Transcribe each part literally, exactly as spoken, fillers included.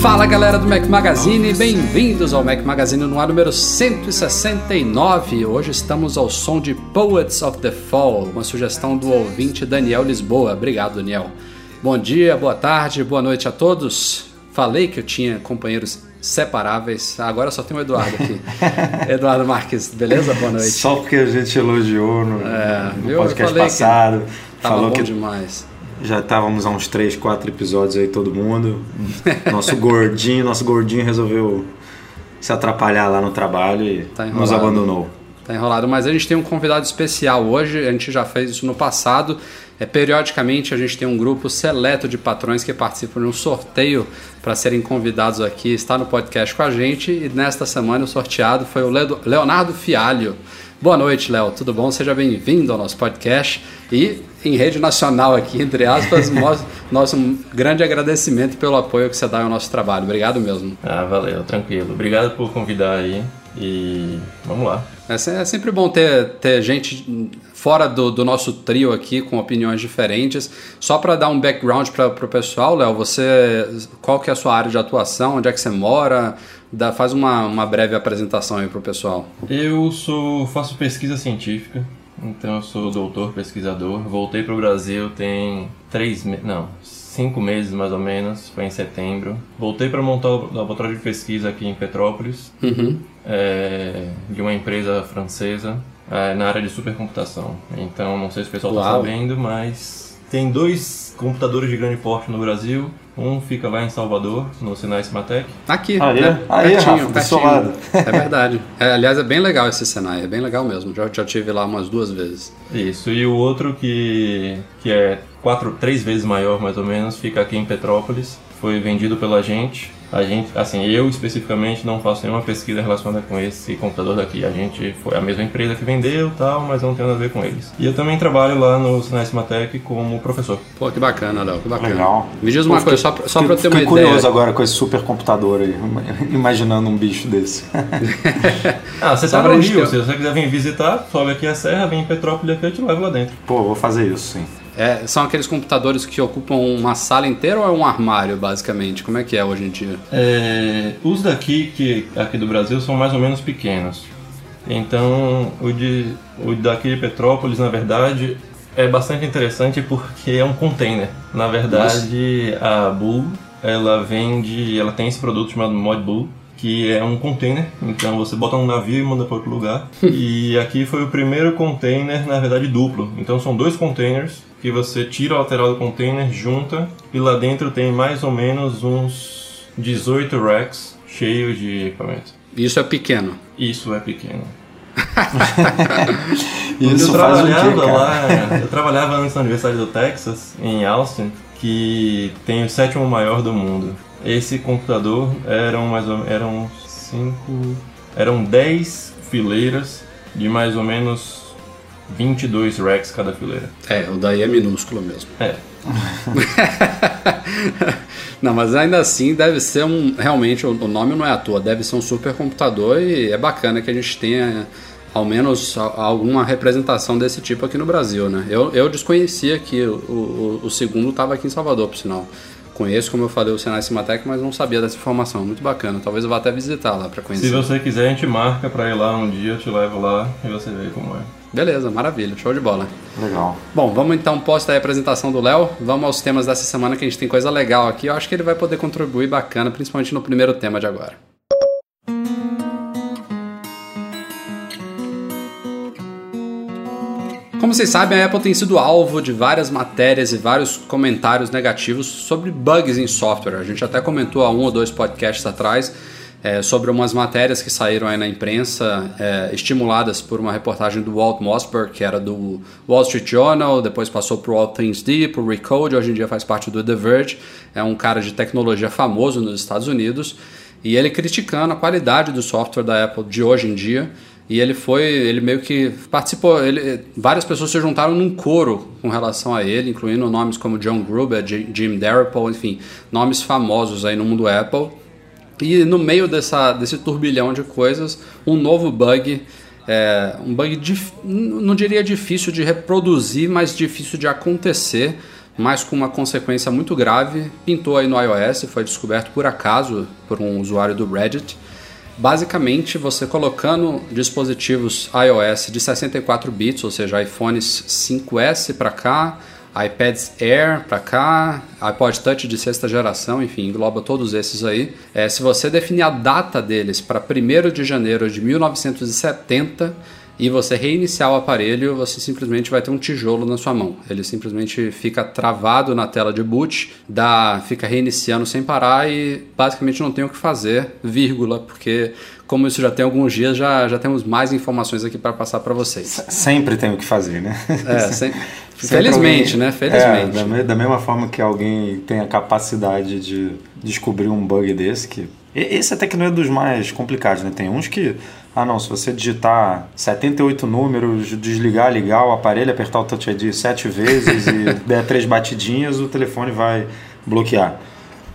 Fala galera do Mac Magazine, bem-vindos ao Mac Magazine no ar número cento e sessenta e nove. Hoje estamos ao som de Poets of the Fall, uma sugestão do ouvinte Daniel Lisboa. Obrigado, Daniel. Bom dia, boa tarde, boa noite a todos. Falei que eu tinha companheiros separáveis, agora só tem o Eduardo aqui. Eduardo Marques, beleza? Boa noite. Só porque a gente elogiou no, é, no podcast passado. Que tava falou bom que... demais. Já estávamos há uns três, quatro episódios aí, todo mundo. Nosso gordinho, nosso gordinho resolveu se atrapalhar lá no trabalho e tá nos abandonou. Tá enrolado, mas a gente tem um convidado especial hoje, a gente já fez isso no passado. É, periodicamente a gente tem um grupo seleto de patrões que participam de um sorteio para serem convidados aqui, está no podcast com a gente, e nesta semana o sorteado foi o Leonardo Fialho. Boa noite, Léo. Tudo bom? Seja bem-vindo ao nosso podcast. E em rede nacional aqui, entre aspas, nosso, nosso grande agradecimento pelo apoio que você dá ao nosso trabalho. Obrigado mesmo. Ah, valeu. Tranquilo. Obrigado por convidar aí e vamos lá. É, é sempre bom ter, ter gente fora do, do nosso trio aqui, com opiniões diferentes. Só para dar um background para o pessoal, Léo, você, qual que é a sua área de atuação? Onde é que você mora? Dá, faz uma, uma breve apresentação aí pro pessoal. Eu sou, faço pesquisa científica, então eu sou doutor, pesquisador. Voltei pro Brasil tem três meses, não, cinco meses mais ou menos, foi em setembro. Voltei para montar o laboratório de pesquisa aqui em Petrópolis, uhum. é, de uma empresa francesa, é, na área de supercomputação. Então não sei se o pessoal está sabendo, mas tem dois computadores de grande porte no Brasil. Um fica lá em Salvador, no Senai Cimatec. Aqui, aí, né? Aí, pertinho, Rafa, pertinho. Do lado. É verdade. É, aliás, é bem legal esse Senai, é bem legal mesmo. Já, já tive lá umas duas vezes. Isso, e o outro que, que é quatro, três vezes maior, mais ou menos, fica aqui em Petrópolis. Foi vendido pela gente. A gente, assim, eu especificamente não faço nenhuma pesquisa relacionada com esse computador daqui. A gente foi a mesma empresa que vendeu e tal, mas não tem nada a ver com eles. E eu também trabalho lá no Senai Cimatec como professor. Pô, que bacana, Léo, que bacana. Legal. Me diz uma Pô, coisa, fiquei, só, só para eu ter uma ideia. Fiquei curioso agora com esse supercomputador aí, imaginando um bicho desse. Ah, você tá no Rio, se você quiser vir visitar, sobe aqui a serra, vem em Petrópolis aqui, eu te levo lá dentro. Pô, vou fazer isso, sim. É, são aqueles computadores que ocupam uma sala inteira ou é um armário, basicamente? Como é que é hoje em dia? É, os daqui, que, aqui do Brasil, são mais ou menos pequenos. Então, o, de, o daqui de Petrópolis, na verdade, é bastante interessante porque é um container. Na verdade, a Bull, ela vende, ela tem esse produto chamado Modbull, que é um container, então você bota um navio e manda para outro lugar. E aqui foi o primeiro container, na verdade, duplo. Então, são dois containers que você tira a lateral do container, junta, e lá dentro tem mais ou menos uns dezoito racks cheios de equipamento. Isso é pequeno? Isso é pequeno. Isso eu trabalhava faz um dia, lá, eu trabalhava antes na Universidade do Texas, em Austin, que tem o sétimo maior do mundo. Esse computador eram mais ou, eram cinco, eram dez fileiras de mais ou menos vinte e dois racks cada fileira. É, o daí é minúsculo mesmo. É. Não, mas ainda assim deve ser um... Realmente, o nome não é à toa. Deve ser um supercomputador e é bacana que a gente tenha, ao menos, alguma representação desse tipo aqui no Brasil, né? Eu, eu desconhecia que o, o, o segundo estava aqui em Salvador, por sinal. Conheço, como eu falei, o Senai Cimatec, mas não sabia dessa informação. Muito bacana. Talvez eu vá até visitar lá para conhecer. Se você quiser, a gente marca para ir lá um dia, eu te levo lá e você vê como é. Beleza, maravilha, show de bola. Legal. Bom, vamos então, posta aí a apresentação do Léo. Vamos aos temas dessa semana, que a gente tem coisa legal aqui. Eu acho que ele vai poder contribuir bacana, principalmente no primeiro tema de agora. Como vocês sabem, a Apple tem sido alvo de várias matérias e vários comentários negativos sobre bugs em software. A gente até comentou há um ou dois podcasts atrás é, sobre umas matérias que saíram aí na imprensa, é, estimuladas por uma reportagem do Walt Mossberg, que era do Wall Street Journal, depois passou para o All Things D, para o Recode, hoje em dia faz parte do The Verge, é um cara de tecnologia famoso nos Estados Unidos, e ele criticando a qualidade do software da Apple de hoje em dia. E ele foi, ele meio que participou, ele, várias pessoas se juntaram num coro com relação a ele, incluindo nomes como John Gruber, Jim Darapol, enfim, nomes famosos aí no mundo Apple. E no meio dessa, desse turbilhão de coisas, um novo bug, é, um bug, dif, não diria difícil de reproduzir, mas difícil de acontecer, mas com uma consequência muito grave, pintou aí no iOS, foi descoberto por acaso por um usuário do Reddit. Basicamente, você colocando dispositivos iOS de sessenta e quatro bits, ou seja, iPhones cinco S para cá, iPads Air para cá, iPod Touch de sexta geração, enfim, engloba todos esses aí. É, se você definir a data deles para primeiro de janeiro de mil novecentos e setenta e você reiniciar o aparelho, você simplesmente vai ter um tijolo na sua mão. Ele simplesmente fica travado na tela de boot, dá, fica reiniciando sem parar e basicamente não tem o que fazer, vírgula, porque como isso já tem alguns dias, já, já temos mais informações aqui para passar para vocês. Sempre tem o que fazer, né? É, sem, felizmente, alguém, né? Felizmente. É, da, da mesma forma que alguém tem a capacidade de descobrir um bug desse, que esse até que não é dos mais complicados, né? Tem uns que, ah não, se você digitar setenta e oito números, desligar, ligar o aparelho, apertar o Touch I D sete vezes e der três batidinhas, o telefone vai bloquear.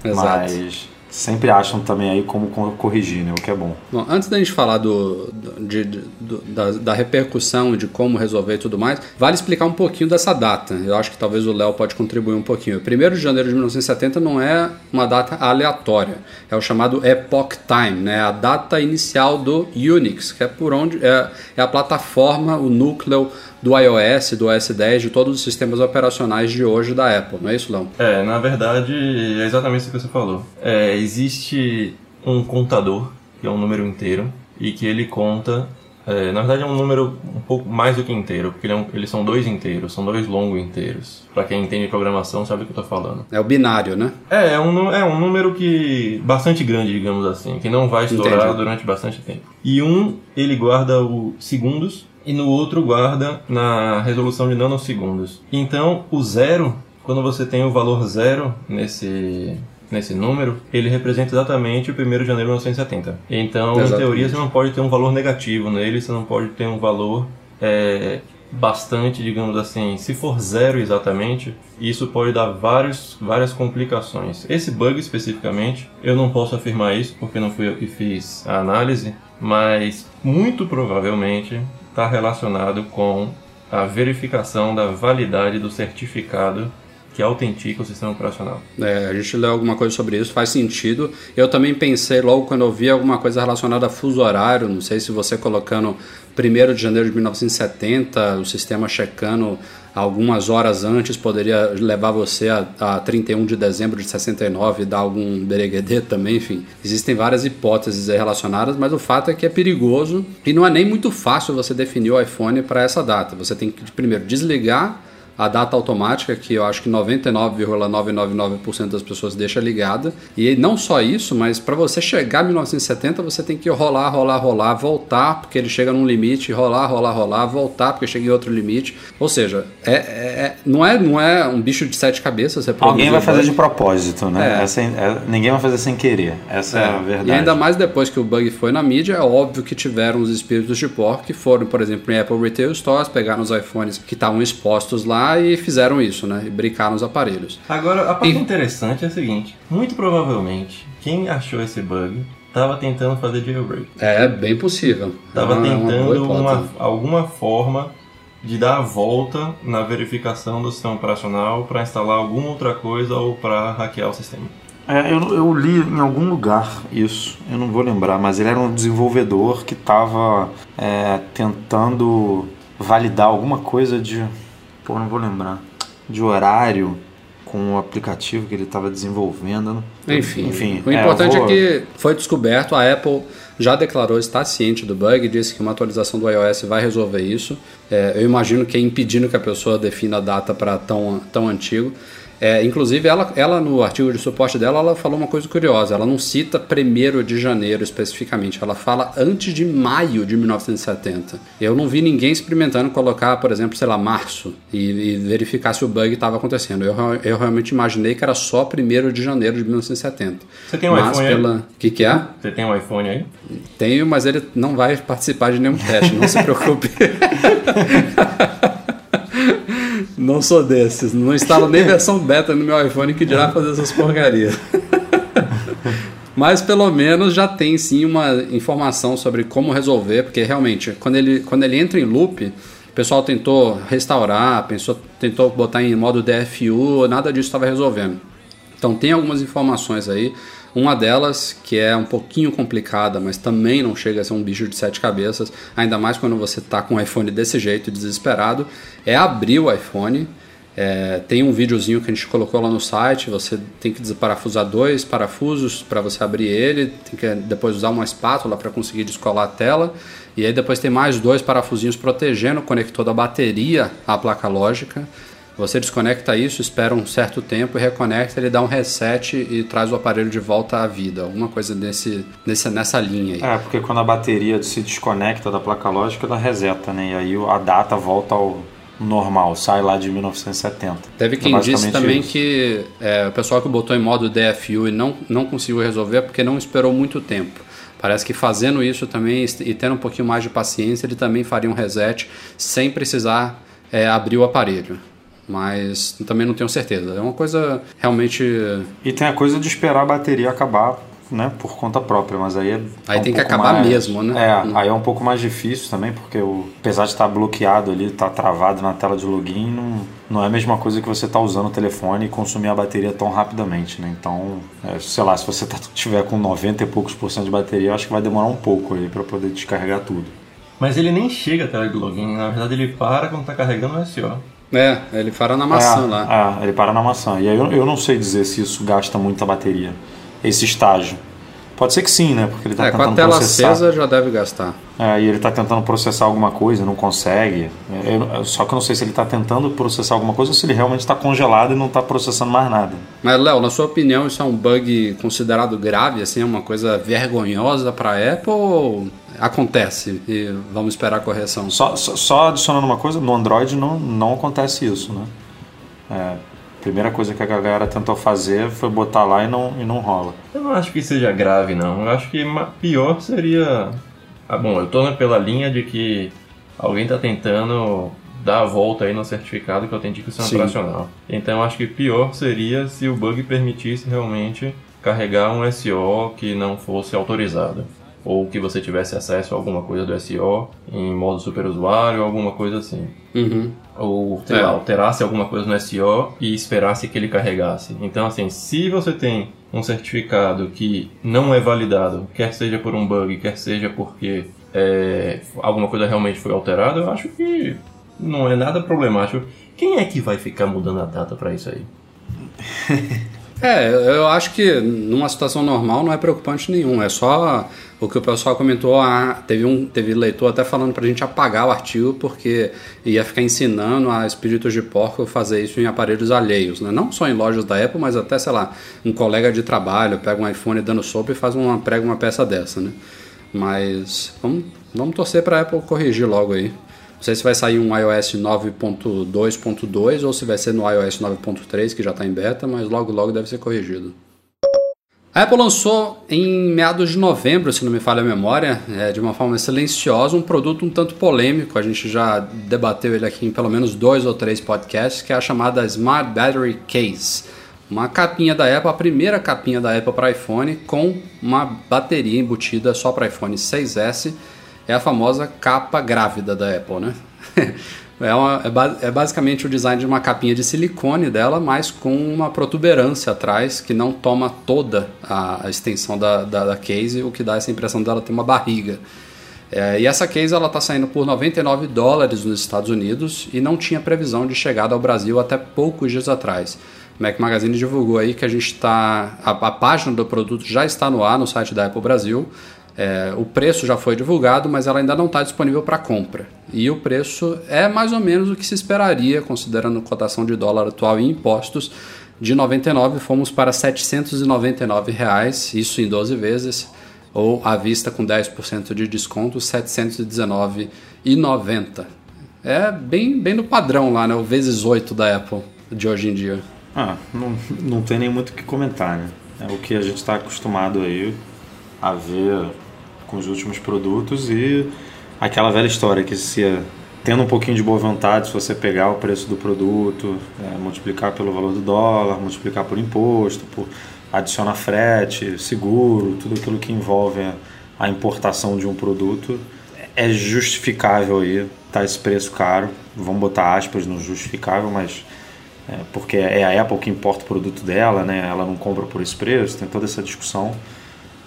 Exato. Mas sempre acham também aí como corrigir, né? O que é bom. Bom, antes da gente falar do, de, de, do, da, da repercussão, de como resolver e tudo mais, vale explicar um pouquinho dessa data. Eu acho que talvez o Léo pode contribuir um pouquinho. primeiro de janeiro de mil novecentos e setenta não é uma data aleatória. É o chamado Epoch Time, né? A data inicial do Unix, que é por onde é, é a plataforma, o núcleo do iOS, do O S dez, de todos os sistemas operacionais de hoje da Apple, não é isso, Léo? É, na verdade, é exatamente isso que você falou. É, existe um contador, que é um número inteiro, e que ele conta, é, na verdade é um número um pouco mais do que inteiro, porque ele é um, eles são dois inteiros, são dois longos inteiros. Pra quem entende programação sabe do que eu tô falando. É o binário, né? É, é um, é um número que bastante grande, digamos assim, que não vai estourar. Entendi. Durante bastante tempo. E um, ele guarda os segundos, e no outro guarda na resolução de nanosegundos. Então, o zero, quando você tem o valor zero nesse, nesse número, ele representa exatamente o primeiro de janeiro de mil novecentos e setenta. Então, exatamente, em teoria, você não pode ter um valor negativo nele, você não pode ter um valor é, bastante, digamos assim, se for zero exatamente, isso pode dar vários, várias complicações. Esse bug, especificamente, eu não posso afirmar isso, porque não fui eu que fiz a análise, mas muito provavelmente está relacionado com a verificação da validade do certificado que autentica o sistema operacional. É, a gente leu alguma coisa sobre isso, faz sentido. Eu também pensei logo quando eu vi alguma coisa relacionada a fuso horário, não sei se você colocando primeiro de janeiro de mil novecentos e setenta, o sistema checando algumas horas antes poderia levar você a, a trinta e um de dezembro de sessenta e nove e dar algum bereguedê também, enfim. Existem várias hipóteses aí relacionadas, mas o fato é que é perigoso e não é nem muito fácil você definir o iPhone para essa data. Você tem que primeiro desligar a data automática, que eu acho que noventa e nove vírgula novecentos e noventa e nove por cento das pessoas deixa ligada. E não só isso, mas para você chegar a mil novecentos e setenta, você tem que rolar, rolar, rolar, voltar, porque ele chega num limite, rolar, rolar, rolar, voltar, porque chega em outro limite. Ou seja, é, é, não, é, não é um bicho de sete cabeças. Você Alguém vai fazer bug. de propósito, né? É. É sem, é, ninguém vai fazer sem querer. Essa é. é a verdade. E ainda mais depois que o bug foi na mídia, é óbvio que tiveram os espíritos de porco que foram, por exemplo, em Apple Retail Stores, pegaram os iPhones que estavam expostos lá e fizeram isso, né? E brincaram os aparelhos. Agora, a parte e... interessante é a seguinte. Muito provavelmente, quem achou esse bug estava tentando fazer jailbreak. É, bem possível. Estava ah, tentando é uma uma, alguma forma de dar a volta na verificação do sistema operacional para instalar alguma outra coisa ou para hackear o sistema. É, eu, eu li em algum lugar isso, eu não vou lembrar, mas ele era um desenvolvedor que estava é, tentando validar alguma coisa de... Pô, não vou lembrar. De horário com um aplicativo que ele estava desenvolvendo. Enfim, Enfim o é, importante vou... é que foi descoberto, a Apple já declarou, está ciente do bug, disse que uma atualização do iOS vai resolver isso. É, eu imagino que é impedindo que a pessoa defina a data para tão, tão antigo. É, inclusive, ela, ela no artigo de suporte dela, ela falou uma coisa curiosa. Ela não cita primeiro de janeiro especificamente. Ela fala antes de maio de mil novecentos e setenta. Eu não vi ninguém experimentando colocar, por exemplo, sei lá, março e, e verificar se o bug estava acontecendo. Eu, eu realmente imaginei que era só primeiro de janeiro de mil novecentos e setenta. Você tem um mas iPhone pela... aí? O que, que é? Você tem um iPhone aí? Tenho, mas ele não vai participar de nenhum teste. Não se preocupe. Não sou desses, não instalo nem versão beta no meu iPhone, que dirá fazer essas porcarias. Mas pelo menos já tem sim uma informação sobre como resolver, porque realmente, quando ele, quando ele entra em loop, o pessoal tentou restaurar, pensou, tentou botar em modo D F U, nada disso estava resolvendo. Então tem algumas informações aí. Uma delas, que é um pouquinho complicada, mas também não chega a ser um bicho de sete cabeças, ainda mais quando você está com o iPhone desse jeito, desesperado, é abrir o iPhone. É, tem um videozinho que a gente colocou lá no site, você tem que desparafusar dois parafusos para você abrir ele, tem que depois usar uma espátula para conseguir descolar a tela, e aí depois tem mais dois parafusinhos protegendo o conector da bateria à placa lógica. Você desconecta isso, espera um certo tempo e reconecta, ele dá um reset e traz o aparelho de volta à vida. Alguma coisa nesse, nesse, nessa linha aí. É, porque quando a bateria se desconecta da placa lógica, ela reseta, né? E aí a data volta ao normal, sai lá de mil novecentos e setenta. Teve quem disse também que é, o pessoal que botou em modo D F U e não, não conseguiu resolver porque não esperou muito tempo. Parece que fazendo isso também e tendo um pouquinho mais de paciência, ele também faria um reset sem precisar é, abrir o aparelho. Mas também não tenho certeza. É uma coisa realmente... E tem a coisa de esperar a bateria acabar, né, por conta própria, mas aí é aí um tem que acabar mais... mesmo, né? É, hum. Aí é um pouco mais difícil também, porque o... apesar de estar bloqueado ali, estar travado na tela de login, não, não é a mesma coisa que você estar usando o telefone e consumir a bateria tão rapidamente, né? Então, é, sei lá, se você tá, tiver com noventa e poucos por cento de bateria, eu acho que vai demorar um pouco aí para poder descarregar tudo. Mas ele nem chega à tela de login, na verdade ele para quando está carregando o S O. É, ele para na maçã é, lá. É, ele para na maçã. E aí eu, eu não sei dizer se isso gasta muita bateria, esse estágio. Pode ser que sim, né? Porque ele está é, tentando processar. Com a tela processar. Acesa já deve gastar. É, e ele está tentando processar alguma coisa, não consegue. Eu, só que eu não sei se ele está tentando processar alguma coisa ou se ele realmente está congelado e não está processando mais nada. Mas, Léo, na sua opinião, isso é um bug considerado grave, assim, uma coisa vergonhosa para a Apple ou... acontece e vamos esperar a correção? Só, só, só adicionando uma coisa, no Android não, não acontece isso, né? É, a primeira coisa que a galera tentou fazer foi botar lá e não, e não rola. Eu não acho que seja grave, não. Eu acho que pior seria... Ah, bom, eu tô pela linha de que alguém tá tentando dar a volta aí no certificado que autentica o sistema operacional. Então eu acho que pior seria se o bug permitisse realmente carregar um S O que não fosse autorizado, ou que você tivesse acesso a alguma coisa do S O em modo superusuário, alguma coisa assim. Uhum. Ou, sei é. lá, alterasse alguma coisa no S O e esperasse que ele carregasse. Então, assim, se você tem um certificado que não é validado, quer seja por um bug, quer seja porque é, alguma coisa realmente foi alterada, eu acho que não é nada problemático. Quem é que vai ficar mudando a data para isso aí? É, eu acho que numa situação normal não é preocupante nenhum, é só o que o pessoal comentou, ah, teve um teve leitor até falando pra gente apagar o artigo porque ia ficar ensinando a espíritos de porco fazer isso em aparelhos alheios, né? Não só em lojas da Apple, mas até, sei lá, um colega de trabalho pega um iPhone dando sopa e faz uma, prega uma peça dessa, né? Mas vamos, vamos torcer pra Apple corrigir logo aí. Não sei se vai sair um iOS nove ponto dois ponto dois ou se vai ser no iOS nove ponto três, que já está em beta, mas logo logo deve ser corrigido. A Apple lançou em meados de novembro, se não me falha a memória, é, de uma forma silenciosa, um produto um tanto polêmico. A gente já debateu ele aqui em pelo menos dois ou três podcasts, que é a chamada Smart Battery Case. Uma capinha da Apple, a primeira capinha da Apple para iPhone, com uma bateria embutida só para iPhone seis S, É a famosa capa grávida da Apple, né? É, uma, é, ba- é basicamente o design de uma capinha de silicone dela, mas com uma protuberância atrás que não toma toda a extensão da, da, da case, o que dá essa impressão dela ter uma barriga. É, e essa case está saindo por noventa e nove dólares nos Estados Unidos e não tinha previsão de chegada ao Brasil até poucos dias atrás. Mac Magazine divulgou aí que a gente está... A, a página do produto já está no ar no site da Apple Brasil. É, o preço já foi divulgado, mas ela ainda não está disponível para compra. E o preço é mais ou menos o que se esperaria, considerando a cotação de dólar atual e impostos. De noventa e nove reais fomos para setecentos e noventa e nove reais, isso em doze vezes, ou à vista com dez por cento de desconto, setecentos e dezenove reais e noventa centavos. É bem, bem no padrão lá, né? O vezes oito da Apple de hoje em dia. Ah, não, não tem nem muito o que comentar, né? É o que a gente está acostumado aí a ver com os últimos produtos e aquela velha história que, se tendo um pouquinho de boa vontade, se você pegar o preço do produto, é, multiplicar pelo valor do dólar, multiplicar por imposto, por adicionar frete, seguro, tudo aquilo que envolve a importação de um produto, é justificável aí, tá, esse preço caro. Vamos botar aspas no justificável, mas... É, porque é a Apple que importa o produto dela, né? Ela não compra por esse preço, tem toda essa discussão,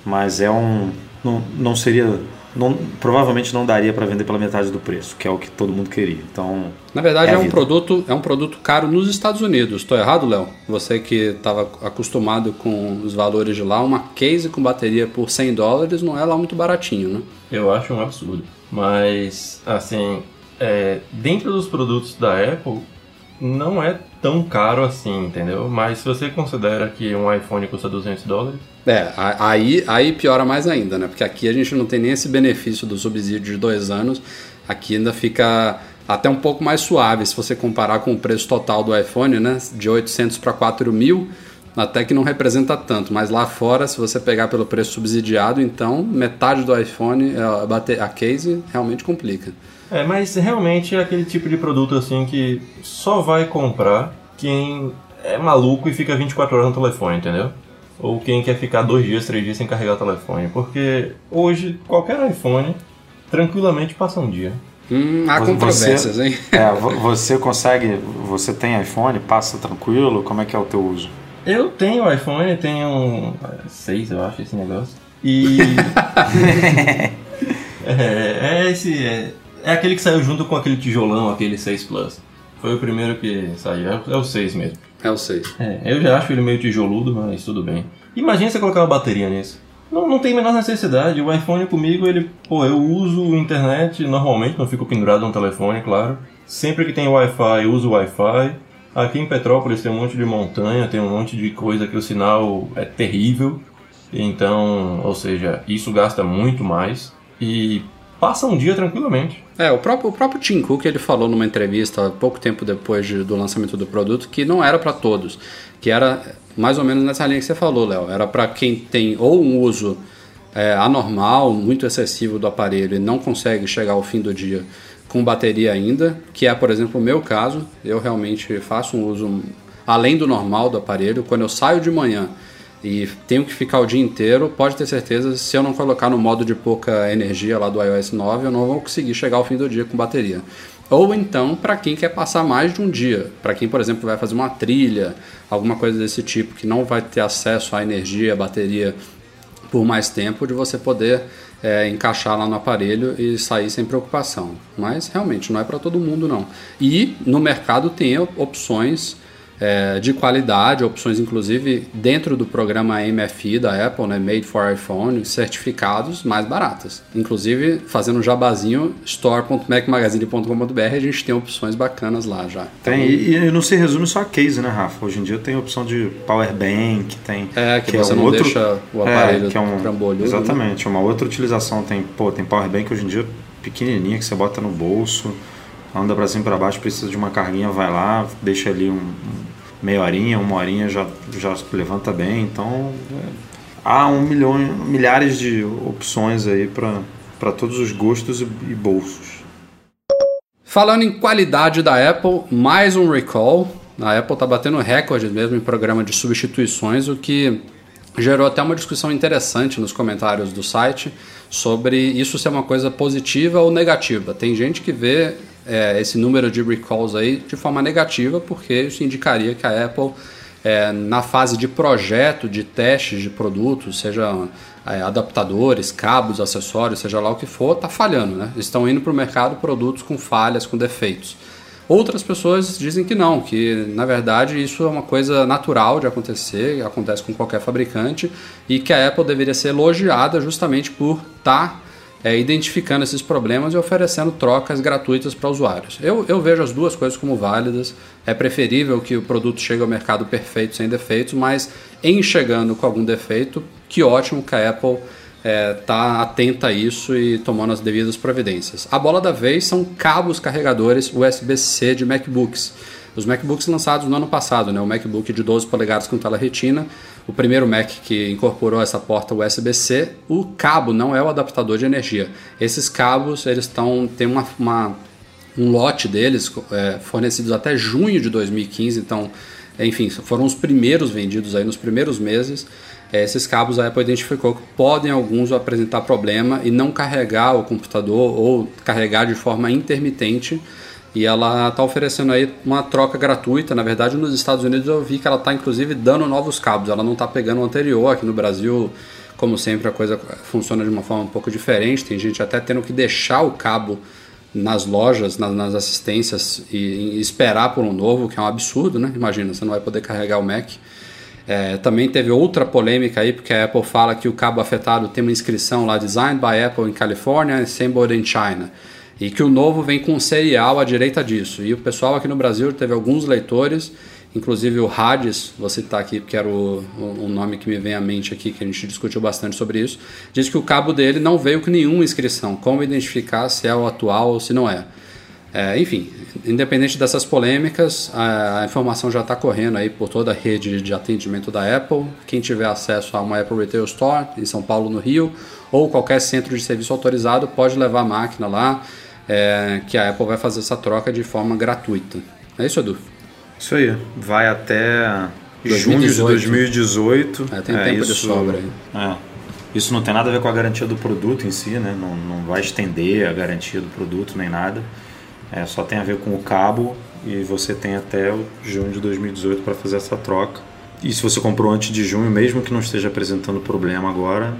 mas é um... não, não seria... Não, provavelmente não daria para vender pela metade do preço, que é o que todo mundo queria. Então, na verdade, é, é, um produto, é um produto caro nos Estados Unidos. Estou errado, Léo? Você que estava acostumado com os valores de lá, uma case com bateria por cem dólares não é lá muito baratinho, né? Eu acho um absurdo. Mas, assim, é, dentro dos produtos da Apple, não é tão caro assim, entendeu? Mas se você considera que um iPhone custa duzentos dólares... É, aí, aí piora mais ainda, né? Porque aqui a gente não tem nem esse benefício do subsídio de dois anos. Aqui ainda fica até um pouco mais suave, se você comparar com o preço total do iPhone, né? De oitocentos para quatro mil, até que não representa tanto. Mas lá fora, se você pegar pelo preço subsidiado, então metade do iPhone, a case, realmente complica. É, mas realmente é aquele tipo de produto assim que só vai comprar quem é maluco e fica vinte e quatro horas no telefone, entendeu? Ou quem quer ficar dois dias, três dias sem carregar o telefone. Porque hoje, qualquer iPhone, tranquilamente passa um dia. Hum, há você, controvérsias, hein? É, você consegue... Você tem iPhone, passa tranquilo? Como é que é o teu uso? Eu tenho iPhone, tenho... Seis, eu acho, esse negócio. E... é, é esse... É... É aquele que saiu junto com aquele tijolão, aquele seis Plus. Foi o primeiro que saiu, é o seis mesmo. É o seis. É, eu já acho ele meio tijoludo, mas tudo bem. Imagina você colocar uma bateria nisso. Não, não tem a menor necessidade. O iPhone comigo, ele, pô, eu uso internet normalmente, não fico pendurado no telefone, claro. Sempre que tem Wi-Fi, eu uso Wi-Fi. Aqui em Petrópolis tem um monte de montanha, tem um monte de coisa que o sinal é terrível. Então, ou seja, isso gasta muito mais e... passa um dia tranquilamente. É, o próprio, o próprio Tim Cook, ele falou numa entrevista pouco tempo depois de, do lançamento do produto, que não era para todos, que era mais ou menos nessa linha que você falou, Léo. Era para quem tem ou um uso é, anormal, muito excessivo do aparelho e não consegue chegar ao fim do dia com bateria ainda, que é, por exemplo, o meu caso. Eu realmente faço um uso além do normal do aparelho. Quando eu saio de manhã e tenho que ficar o dia inteiro, pode ter certeza, se eu não colocar no modo de pouca energia lá do iOS nove, eu não vou conseguir chegar ao fim do dia com bateria. Ou então, para quem quer passar mais de um dia, para quem, por exemplo, vai fazer uma trilha, alguma coisa desse tipo, que não vai ter acesso à energia, à bateria por mais tempo, de você poder é, encaixar lá no aparelho e sair sem preocupação. Mas, realmente, não é para todo mundo, não. E, no mercado, tem opções... É, de qualidade, opções inclusive dentro do programa M F I da Apple, né, Made for iPhone, certificados mais baratas. Inclusive, fazendo um jabazinho, store ponto mac magazine ponto com ponto b r, a gente tem opções bacanas lá já. Tem, então, e, e não se resume só a case, né, Rafa? Hoje em dia tem opção de power bank, tem... É, que, que você é um não outro, deixa o aparelho é, que é um, trambolhudo. Exatamente, né? Uma outra utilização. Tem, pô, tem power bank hoje em dia pequenininha, que você bota no bolso, anda pra cima e pra baixo, precisa de uma carguinha, vai lá, deixa ali um, meia horinha, uma horinha, já, já levanta bem. Então, é, há um milhão, milhares de opções aí para todos os gostos e, e bolsos. Falando em qualidade da Apple, mais um recall. A Apple tá batendo recordes mesmo em programa de substituições, o que gerou até uma discussão interessante nos comentários do site sobre isso ser uma coisa positiva ou negativa. Tem gente que vê... É, esse número de recalls aí de forma negativa, porque isso indicaria que a Apple, é, na fase de projeto, de testes de produtos, seja é, adaptadores, cabos, acessórios, seja lá o que for, está falhando, né? Estão indo para o mercado produtos com falhas, com defeitos. Outras pessoas dizem que não, que na verdade isso é uma coisa natural de acontecer, acontece com qualquer fabricante, e que a Apple deveria ser elogiada justamente por estar é, identificando esses problemas e oferecendo trocas gratuitas para usuários. Eu, eu vejo as duas coisas como válidas. É preferível que o produto chegue ao mercado perfeito, sem defeitos, mas em chegando com algum defeito, que ótimo que a Apple está é, atenta a isso e tomando as devidas providências. A bola da vez são cabos carregadores U S B C de MacBooks. Os MacBooks lançados no ano passado, né? O MacBook de doze polegadas com tela retina, o primeiro Mac que incorporou essa porta U S B C, o cabo não é o adaptador de energia. Esses cabos, eles estão, tem uma, uma, um lote deles é, fornecidos até junho de dois mil e quinze, então, enfim, foram os primeiros vendidos aí nos primeiros meses. Esses cabos a Apple identificou que podem alguns apresentar problema e não carregar o computador ou carregar de forma intermitente, e ela está oferecendo aí uma troca gratuita. Na verdade, nos Estados Unidos eu vi que ela está inclusive dando novos cabos, ela não está pegando o anterior. Aqui no Brasil, como sempre, a coisa funciona de uma forma um pouco diferente, tem gente até tendo que deixar o cabo nas lojas, nas, nas assistências e, e esperar por um novo, que é um absurdo, né? Imagina, você não vai poder carregar o Mac. É, também teve outra polêmica aí, porque a Apple fala que o cabo afetado tem uma inscrição lá, Designed by Apple in California, Assembled in China, e que o novo vem com um serial à direita disso. E o pessoal aqui no Brasil teve alguns leitores, inclusive o Hades, vou citar aqui porque era o, o, o nome que me vem à mente aqui, que a gente discutiu bastante sobre isso, diz que o cabo dele não veio com nenhuma inscrição. Como identificar se é o atual ou se não é? É, enfim, independente dessas polêmicas, a, a informação já está correndo aí por toda a rede de atendimento da Apple. Quem tiver acesso a uma Apple Retail Store em São Paulo, no Rio, ou qualquer centro de serviço autorizado, pode levar a máquina lá, é, que a Apple vai fazer essa troca de forma gratuita. É isso, Edu? Isso aí, vai até junho de dois mil e dezoito. É, tem é, tempo isso, de sobra aí. É. Isso não tem nada a ver com a garantia do produto em si, né? Não, não vai estender a garantia do produto nem nada. É, só tem a ver com o cabo, e você tem até o junho de dois mil e dezoito para fazer essa troca. E se você comprou antes de junho, mesmo que não esteja apresentando problema agora,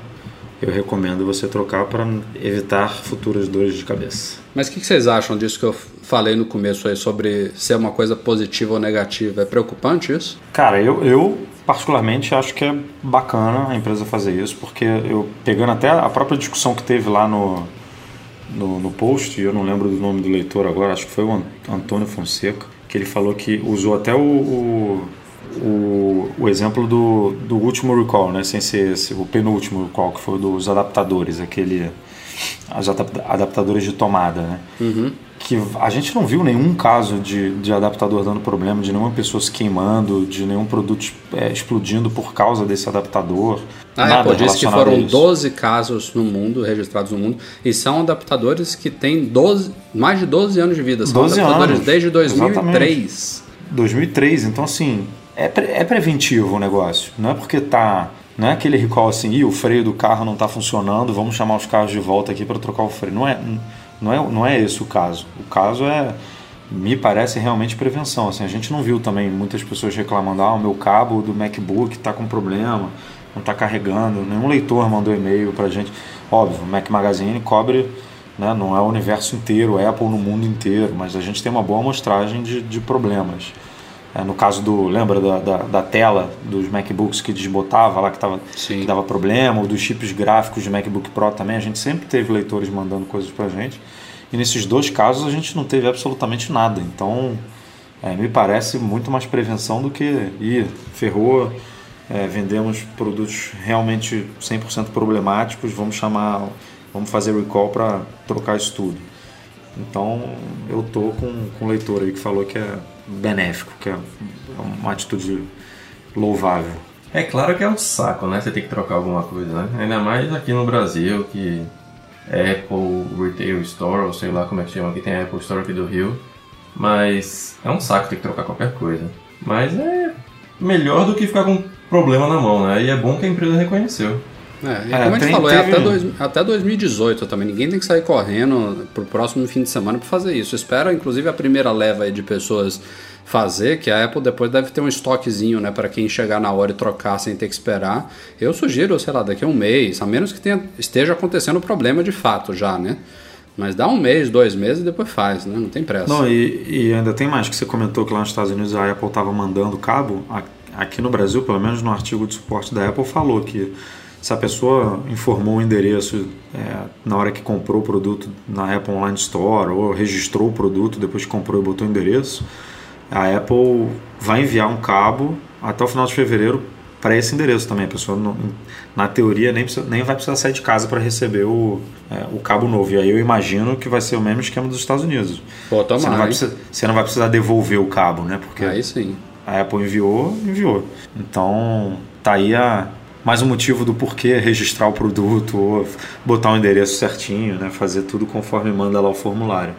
eu recomendo você trocar para evitar futuras dores de cabeça. Mas o que, que vocês acham disso que eu falei no começo aí sobre ser uma coisa positiva ou negativa? É preocupante isso? Cara, eu, eu particularmente acho que é bacana a empresa fazer isso, porque eu, pegando até a própria discussão que teve lá no... No, no post, eu não lembro do nome do leitor agora, acho que foi o Antônio Fonseca, que ele falou que usou até o, o, o, o exemplo do, do último recall, né? Sem ser esse, o penúltimo recall, que foi dos adaptadores, aquele, as adaptadores de tomada, né? Uhum. Que a gente não viu nenhum caso de, de adaptador dando problema, de nenhuma pessoa se queimando, de nenhum produto é, explodindo por causa desse adaptador. A Apple disse que foram doze casos no mundo, registrados no mundo, e são adaptadores que têm doze, mais de doze anos de vida. São adaptadores anos, desde dois mil e três. Exatamente. dois mil e três, então assim, é, pre, é preventivo o negócio. Não é porque tá... Não é aquele recall assim, ih, o freio do carro não está funcionando, vamos chamar os carros de volta aqui para trocar o freio. Não é... Não é, não é esse o caso. O caso é, me parece, realmente prevenção. Assim, a gente não viu também muitas pessoas reclamando, ah, o meu cabo do MacBook está com problema, não está carregando. Nenhum leitor mandou e-mail para a gente. Óbvio, o Mac Magazine cobre, né, não é o universo inteiro, é Apple no mundo inteiro, mas a gente tem uma boa amostragem de, de problemas. É, no caso do, lembra da, da, da tela dos MacBooks que desbotava lá, que, tava, que dava problema, ou dos chips gráficos de MacBook Pro também, a gente sempre teve leitores mandando coisas pra gente, e nesses dois casos a gente não teve absolutamente nada. Então, é, me parece muito mais prevenção do que ir, ferrou, é, vendemos produtos realmente cem por cento problemáticos, vamos chamar, vamos fazer recall para trocar isso tudo. Então, eu tô com, com um leitor aí que falou que é benéfico, que é uma atitude louvável. É claro que é um saco, né? Você tem que trocar alguma coisa, né? Ainda mais aqui no Brasil, que é Apple Retail Store, ou sei lá como é que chama, aqui tem a Apple Store aqui do Rio. Mas é um saco ter que trocar qualquer coisa. Mas é melhor do que ficar com um problema na mão, né? E é bom que a empresa reconheceu. É, e é, como a gente tem, falou, tem... é até, dois, até dois mil e dezoito também. Ninguém tem que sair correndo pro próximo fim de semana para fazer isso. Espera, inclusive, a primeira leva aí de pessoas fazer, que a Apple depois deve ter um estoquezinho, né, para quem chegar na hora e trocar sem ter que esperar. Eu sugiro, sei lá, daqui a um mês, a menos que tenha, esteja acontecendo o problema de fato já, né? Mas dá um mês, dois meses e depois faz, né? Não tem pressa. Não, e, e ainda tem mais que você comentou que lá nos Estados Unidos a Apple estava mandando cabo. Aqui no Brasil, pelo menos no artigo de suporte da Apple, falou que se a pessoa informou o endereço é, na hora que comprou o produto na Apple Online Store ou registrou o produto, depois que comprou e botou o endereço, a Apple vai enviar um cabo até o final de fevereiro para esse endereço também. A pessoa, não, na teoria, nem, precisa, nem vai precisar sair de casa para receber o, é, o cabo novo. E aí eu imagino que vai ser o mesmo esquema dos Estados Unidos. Pô, tomara, você, não vai precisar, você não vai precisar devolver o cabo, né? Porque aí sim. A Apple enviou, enviou. Então, tá aí a, mais um motivo do porquê registrar o produto ou botar o endereço certinho, né? Fazer tudo conforme manda lá o formulário.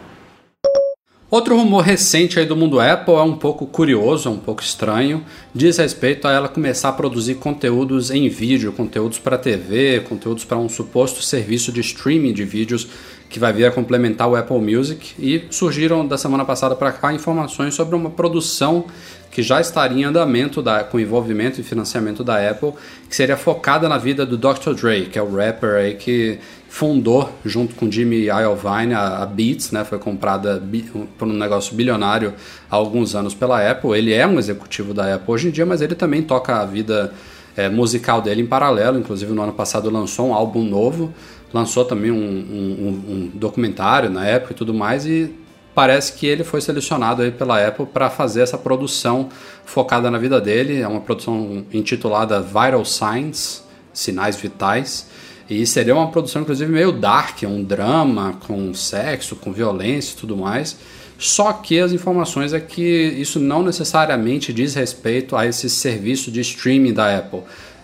Outro rumor recente aí do mundo Apple é um pouco curioso, é um pouco estranho, diz respeito a ela começar a produzir conteúdos em vídeo, conteúdos para T V, conteúdos para um suposto serviço de streaming de vídeos que vai vir a complementar o Apple Music, e surgiram da semana passada para cá informações sobre uma produção que já estaria em andamento da, com envolvimento e financiamento da Apple, que seria focada na vida do doutor Dre, que é o rapper aí que fundou, junto com Jimmy Iovine, a Beats, né? Foi comprada bi, por um negócio bilionário há alguns anos pela Apple. Ele é um executivo da Apple hoje em dia, mas ele também toca a vida é, musical dele em paralelo. Inclusive, no ano passado lançou um álbum novo, lançou também um, um, um documentário na Apple e tudo mais, e parece que ele foi selecionado aí pela Apple para fazer essa produção focada na vida dele. É uma produção intitulada Vital Signs, Sinais Vitais, e seria uma produção, inclusive, meio dark, um drama com sexo, com violência e tudo mais. Só que as informações é que isso não necessariamente diz respeito a esse serviço de streaming da Apple.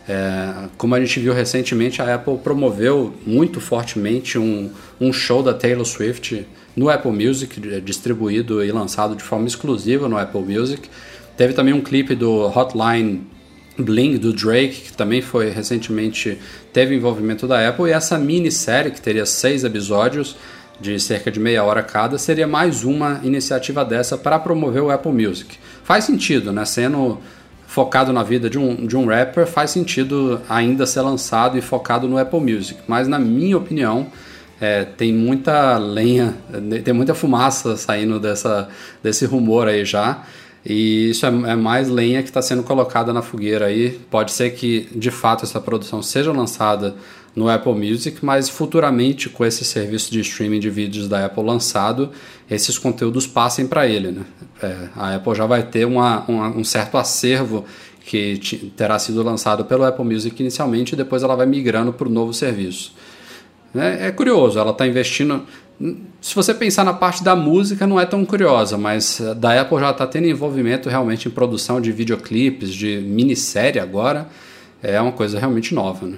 É, como a gente viu recentemente, a Apple promoveu muito fortemente um, um show da Taylor Swift no Apple Music, distribuído e lançado de forma exclusiva no Apple Music. Teve também um clipe do Hotline Bling do Drake, que também foi recentemente, teve envolvimento da Apple, e essa minissérie, que teria seis episódios de cerca de meia hora cada, seria mais uma iniciativa dessa para promover o Apple Music. Faz sentido, né? Sendo focado na vida de um, de um rapper, faz sentido ainda ser lançado e focado no Apple Music, mas na minha opinião é, tem muita lenha, tem muita fumaça saindo dessa, desse rumor aí já. E isso é mais lenha que está sendo colocada na fogueira aí. Pode ser que, de fato, essa produção seja lançada no Apple Music, mas futuramente, com esse serviço de streaming de vídeos da Apple lançado, esses conteúdos passem para ele, né? É, a Apple já vai ter uma, uma, um certo acervo que t- terá sido lançado pelo Apple Music inicialmente, e depois ela vai migrando para o novo serviço. É, é curioso, ela está investindo... Se você pensar na parte da música, não é tão curiosa, mas da Apple já está tendo envolvimento realmente em produção de videoclipes, de minissérie agora. É uma coisa realmente nova, né?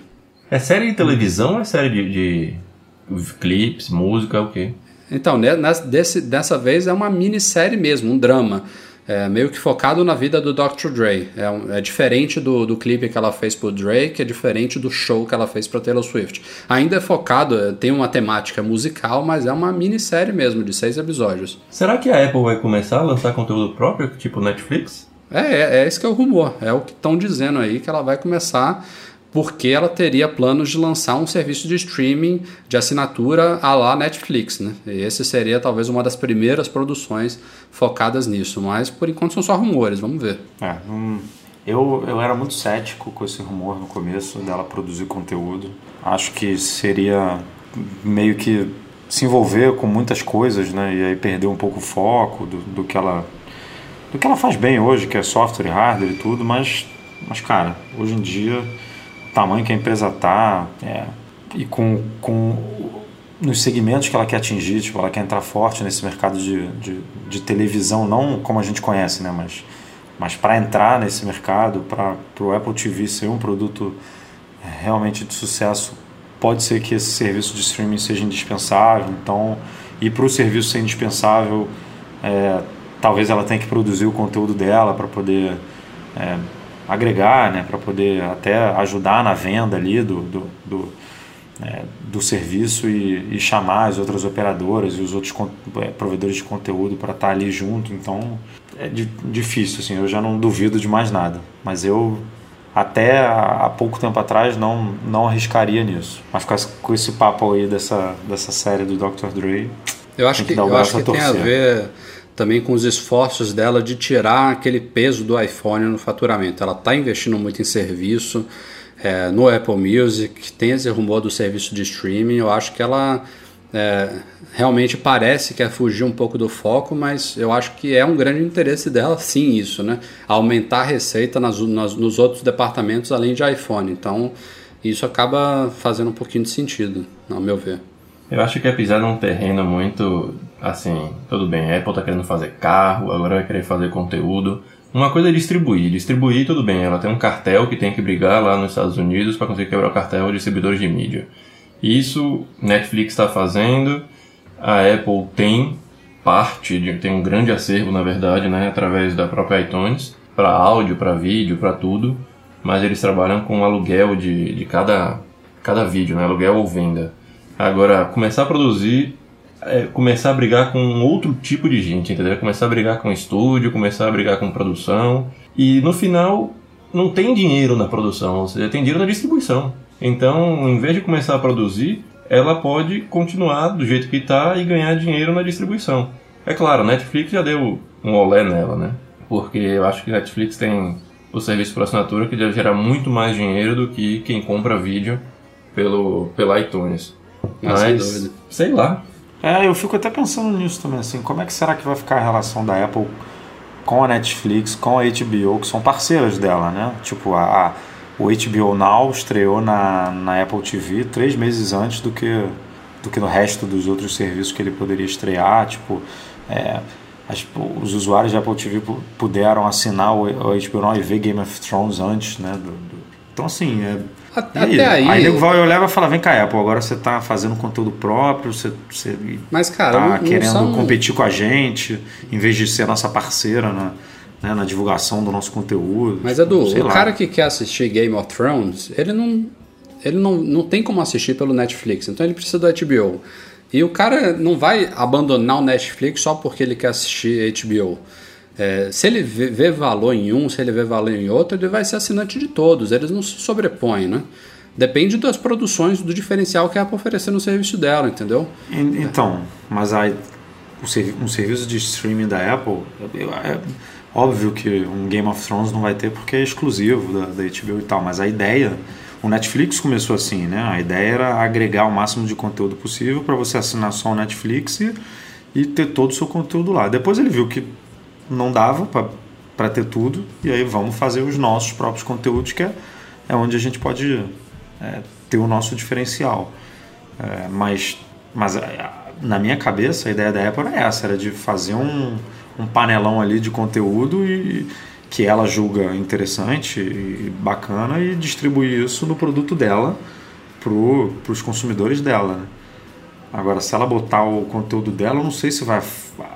É série de televisão ou é série de, de clipes, música, o quê? Então, nessa, desse, dessa vez é uma minissérie mesmo, um drama. É meio que focado na vida do doutor Dre. É, um, é diferente do, do clipe que ela fez pro Drake, é diferente do show que ela fez para Taylor Swift. Ainda é focado, tem uma temática musical, mas é uma minissérie mesmo, de seis episódios. Será que a Apple vai começar a lançar conteúdo próprio, tipo Netflix? É, é, é esse que é o rumor. É o que estão dizendo aí, que ela vai começar, porque ela teria planos de lançar um serviço de streaming de assinatura à la Netflix, né? E esse seria talvez uma das primeiras produções focadas nisso, mas por enquanto são só rumores, vamos ver. É, hum, eu, eu era muito cético com esse rumor no começo dela produzir conteúdo. Acho que seria meio que se envolver com muitas coisas, né? E aí perder um pouco o foco do, do, que ela, do que ela faz bem hoje, que é software, hardware e tudo, mas, mas cara, hoje em dia... tamanho que a empresa está é, e com, com nos segmentos que ela quer atingir, tipo, ela quer entrar forte nesse mercado de, de, de televisão, não como a gente conhece, né, mas, mas para entrar nesse mercado, para o Apple T V ser um produto realmente de sucesso, pode ser que esse serviço de streaming seja indispensável. Então, e para o serviço ser indispensável, é, talvez ela tenha que produzir o conteúdo dela para poder... É, agregar, né, para poder até ajudar na venda ali do, do, do, é, do serviço e, e chamar as outras operadoras e os outros con- é, provedores de conteúdo para estar tá ali junto. Então é di- difícil, assim, eu já não duvido de mais nada, mas eu até há pouco tempo atrás não, não arriscaria nisso. Mas ficar com esse papo aí dessa, dessa série do doutor Dre... Eu acho que, que, eu acho que tem a ver também com os esforços dela de tirar aquele peso do iPhone no faturamento. Ela está investindo muito em serviço, é, no Apple Music, tem esse rumor do serviço de streaming. Eu acho que ela é, realmente parece que é fugir um pouco do foco, mas eu acho que é um grande interesse dela, sim, isso, né? Aumentar a receita nas, nas, nos outros departamentos além de iPhone. Então, isso acaba fazendo um pouquinho de sentido, ao meu ver. Eu acho que é pisar num terreno muito, assim, tudo bem, a Apple tá querendo fazer carro, agora vai querer fazer conteúdo. Uma coisa é distribuir, distribuir tudo bem, ela tem um cartel que tem que brigar lá nos Estados Unidos para conseguir quebrar o cartel de distribuidores de mídia. Isso Netflix está fazendo, a Apple tem parte, de, tem um grande acervo na verdade, né, através da própria iTunes, para áudio, para vídeo, para tudo, mas eles trabalham com aluguel de, de cada, cada vídeo, né, aluguel ou venda. Agora, começar a produzir, é, começar a brigar com outro tipo de gente, entendeu? Começar a brigar com estúdio, começar a brigar com produção. E no final, não tem dinheiro na produção, ou seja, tem dinheiro na distribuição. Então, em vez de começar a produzir, ela pode continuar do jeito que está e ganhar dinheiro na distribuição. É claro, a Netflix já deu um olé nela, né? Porque eu acho que a Netflix tem o serviço por assinatura que deve gerar muito mais dinheiro do que quem compra vídeo pelo, pela iTunes. Mas, sei lá. É, eu fico até pensando nisso também, assim, como é que será que vai ficar a relação da Apple com a Netflix, com a H B O, que são parceiras dela, né? Tipo, a, a, o H B O Now estreou na, na Apple T V três meses antes do que, do que no resto dos outros serviços que ele poderia estrear, tipo... É, as, os usuários da Apple T V puderam assinar o, o H B O Now e ver Game of Thrones antes, né? Do, do, então, assim... É, Até aí, aí, aí nego vai olhar e vai falar, vem cá, Apple, agora você tá fazendo conteúdo próprio, você, você mas, cara, tá não, não querendo são... competir com a gente, em vez de ser a nossa parceira na, né, na divulgação do nosso conteúdo. Mas, tipo, Edu, o lá. cara que quer assistir Game of Thrones, ele, não, ele não, não tem como assistir pelo Netflix, então ele precisa do H B O. E o cara não vai abandonar o Netflix só porque ele quer assistir H B O. É, se ele vê, vê valor em um, se ele vê valor em outro, ele vai ser assinante de todos, eles não se sobrepõem, né? Depende das produções, do diferencial que é para oferecer no serviço dela, entendeu? Então, mas aí, um serviço de streaming da Apple, é óbvio que um Game of Thrones não vai ter porque é exclusivo da, da H B O e tal, mas a ideia, o Netflix começou assim, né? A ideia era agregar o máximo de conteúdo possível para você assinar só o Netflix e, e ter todo o seu conteúdo lá. Depois ele viu que não dava para ter tudo, e aí vamos fazer os nossos próprios conteúdos, que é, é onde a gente pode é, ter o nosso diferencial. É, mas, mas na minha cabeça a ideia da Apple era essa, era de fazer um, um panelão ali de conteúdo e, que ela julga interessante e bacana e distribuir isso no produto dela para os consumidores dela. Né? Agora, se ela botar o conteúdo dela, eu não sei se vai... vai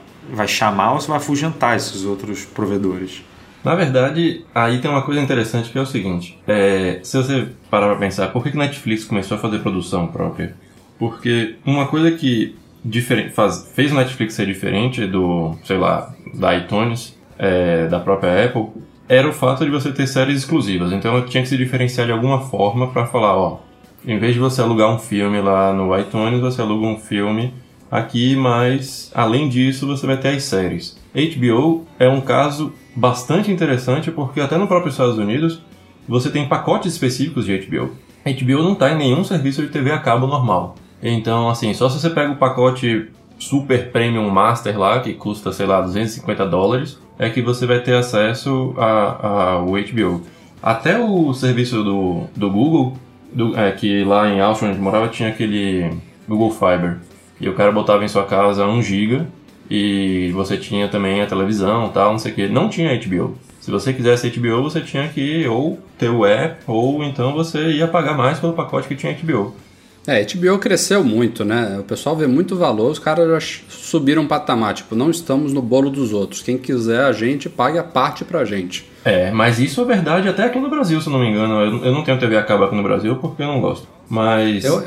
chamar ou você vai afugentar esses outros provedores? Na verdade, aí tem uma coisa interessante que é o seguinte, é, se você parar para pensar, por que que Netflix começou a fazer produção própria? Porque uma coisa que diferen- faz, fez o Netflix ser diferente do, sei lá, da iTunes, é, da própria Apple, era o fato de você ter séries exclusivas, então eu tinha que se diferenciar de alguma forma para falar, ó, em vez de você alugar um filme lá no iTunes, você aluga um filme aqui, mas além disso você vai ter as séries. H B O é um caso bastante interessante porque até no próprio Estados Unidos você tem pacotes específicos de H B O. H B O não está em nenhum serviço de T V a cabo normal. Então, assim, só se você pega o pacote Super Premium Master lá, que custa, sei lá, duzentos e cinquenta dólares, é que você vai ter acesso ao H B O. Até o serviço do, do Google, do, é, que lá em Austin, onde morava, tinha aquele Google Fiber. E o cara botava em sua casa um giga e você tinha também a televisão e tal, não sei o que. Não tinha H B O. Se você quisesse H B O, você tinha que ou ter o app ou então você ia pagar mais pelo pacote que tinha H B O. É, H B O cresceu muito, né? O pessoal vê muito valor, os caras já subiram um patamar. Tipo, não estamos no bolo dos outros. Quem quiser a gente, pague a parte pra gente. É, mas isso é verdade até aqui no Brasil, se não me engano. Eu não tenho T V a cabo aqui no Brasil porque eu não gosto. Mas... Eu,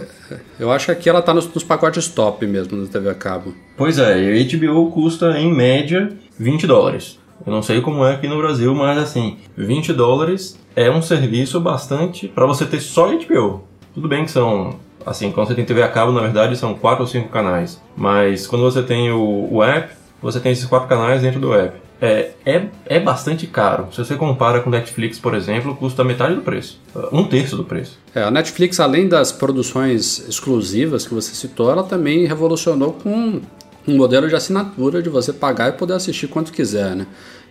eu acho que aqui ela tá nos, nos pacotes top mesmo da T V a cabo. Pois é, e H B O custa, em média, vinte dólares. Eu não sei como é aqui no Brasil, mas assim, vinte dólares é um serviço bastante para você ter só H B O. Tudo bem que são, assim, quando você tem T V a cabo, na verdade, são quatro ou cinco canais. Mas quando você tem o, o app, você tem esses quatro canais dentro do app. É, é, é bastante caro. Se você compara com Netflix, por exemplo, custa metade do preço. Um terço do preço. É, a Netflix, além das produções exclusivas que você citou, ela também revolucionou com um modelo de assinatura de você pagar e poder assistir quanto quiser, né?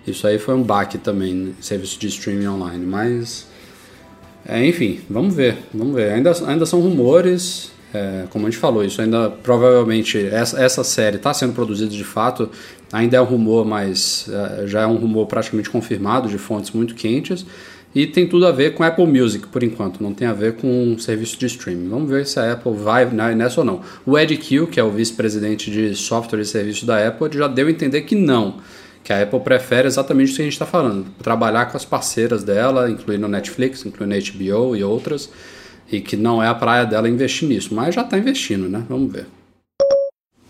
Isso aí foi um baque também, né? Serviço de streaming online, mas... É, enfim, vamos ver, vamos ver. Ainda, ainda são rumores, é, como a gente falou, isso ainda provavelmente, essa, essa série está sendo produzida de fato, ainda é um rumor, mas é, já é um rumor praticamente confirmado de fontes muito quentes e tem tudo a ver com Apple Music, por enquanto, não tem a ver com um serviço de streaming. Vamos ver se a Apple vai nessa ou não. O Ed Kuehl, que é o vice-presidente de software e serviço da Apple, já deu a entender que não. Que a Apple prefere exatamente o que a gente está falando, trabalhar com as parceiras dela, incluindo Netflix, incluindo H B O e outras, e que não é a praia dela investir nisso, mas já está investindo, né? Vamos ver.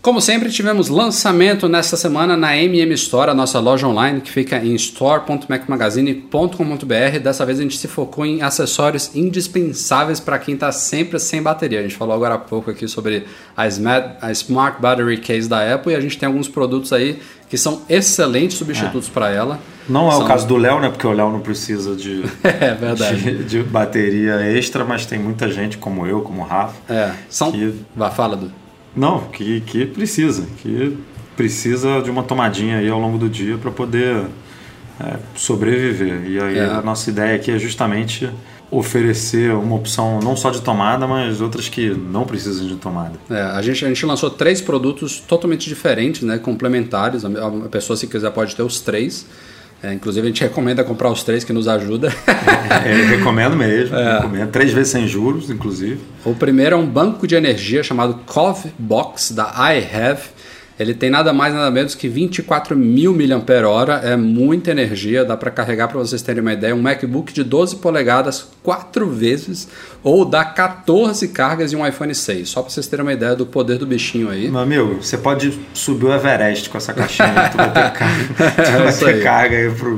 Como sempre, tivemos lançamento nesta semana na M M Store, a nossa loja online, que fica em store ponto mac magazine ponto com ponto b r. Dessa vez a gente se focou em acessórios indispensáveis para quem está sempre sem bateria. A gente falou agora há pouco aqui sobre a Smart Battery Case da Apple e a gente tem alguns produtos aí que são excelentes substitutos é. para ela. Não é são... o caso do Léo, né? Porque o Léo não precisa de, é, verdade. de, de bateria extra, mas tem muita gente como eu, como o Rafa. É. São... Que... Vá, fala, Du. Não, que, que precisa, que precisa de uma tomadinha aí ao longo do dia para poder é, sobreviver. E aí é. a nossa ideia aqui é justamente oferecer uma opção não só de tomada, mas outras que não precisam de tomada. É, a gente, a gente lançou três produtos totalmente diferentes, né, complementares. A pessoa, se quiser, pode ter os três. É, inclusive a gente recomenda comprar os três, que nos ajuda. é, eu recomendo mesmo, é. recomendo. Três vezes sem juros, inclusive. O primeiro é um banco de energia chamado Cov Box, da iHave. Ele tem nada mais nada menos que vinte e quatro mil miliampères-hora, é muita energia, dá para carregar, para vocês terem uma ideia, um MacBook de doze polegadas quatro vezes, ou dá catorze cargas e um iPhone seis, só para vocês terem uma ideia do poder do bichinho aí. Meu amigo, você pode subir o Everest com essa caixinha, tu vai ter carga, tu vai ter carga aí pro,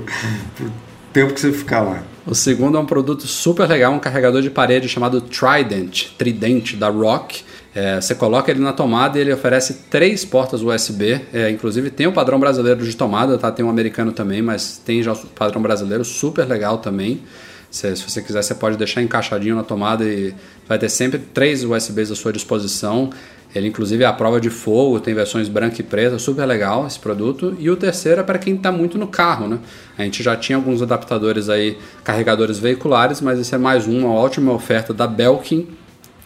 pro tempo que você ficar lá. O segundo é um produto super legal, um carregador de parede chamado Trident, Trident da Rock. É, você coloca ele na tomada e ele oferece três portas U S B, é, inclusive tem o padrão brasileiro de tomada, tá? Tem um americano também, mas tem já o padrão brasileiro, super legal também. Se, se você quiser, você pode deixar encaixadinho na tomada e vai ter sempre três U S Bs à sua disposição. Ele inclusive é à prova de fogo, tem versões branca e preta, super legal esse produto. E o terceiro é para quem está muito no carro, né? A gente já tinha alguns adaptadores aí, carregadores veiculares, mas esse é mais um, uma ótima oferta da Belkin.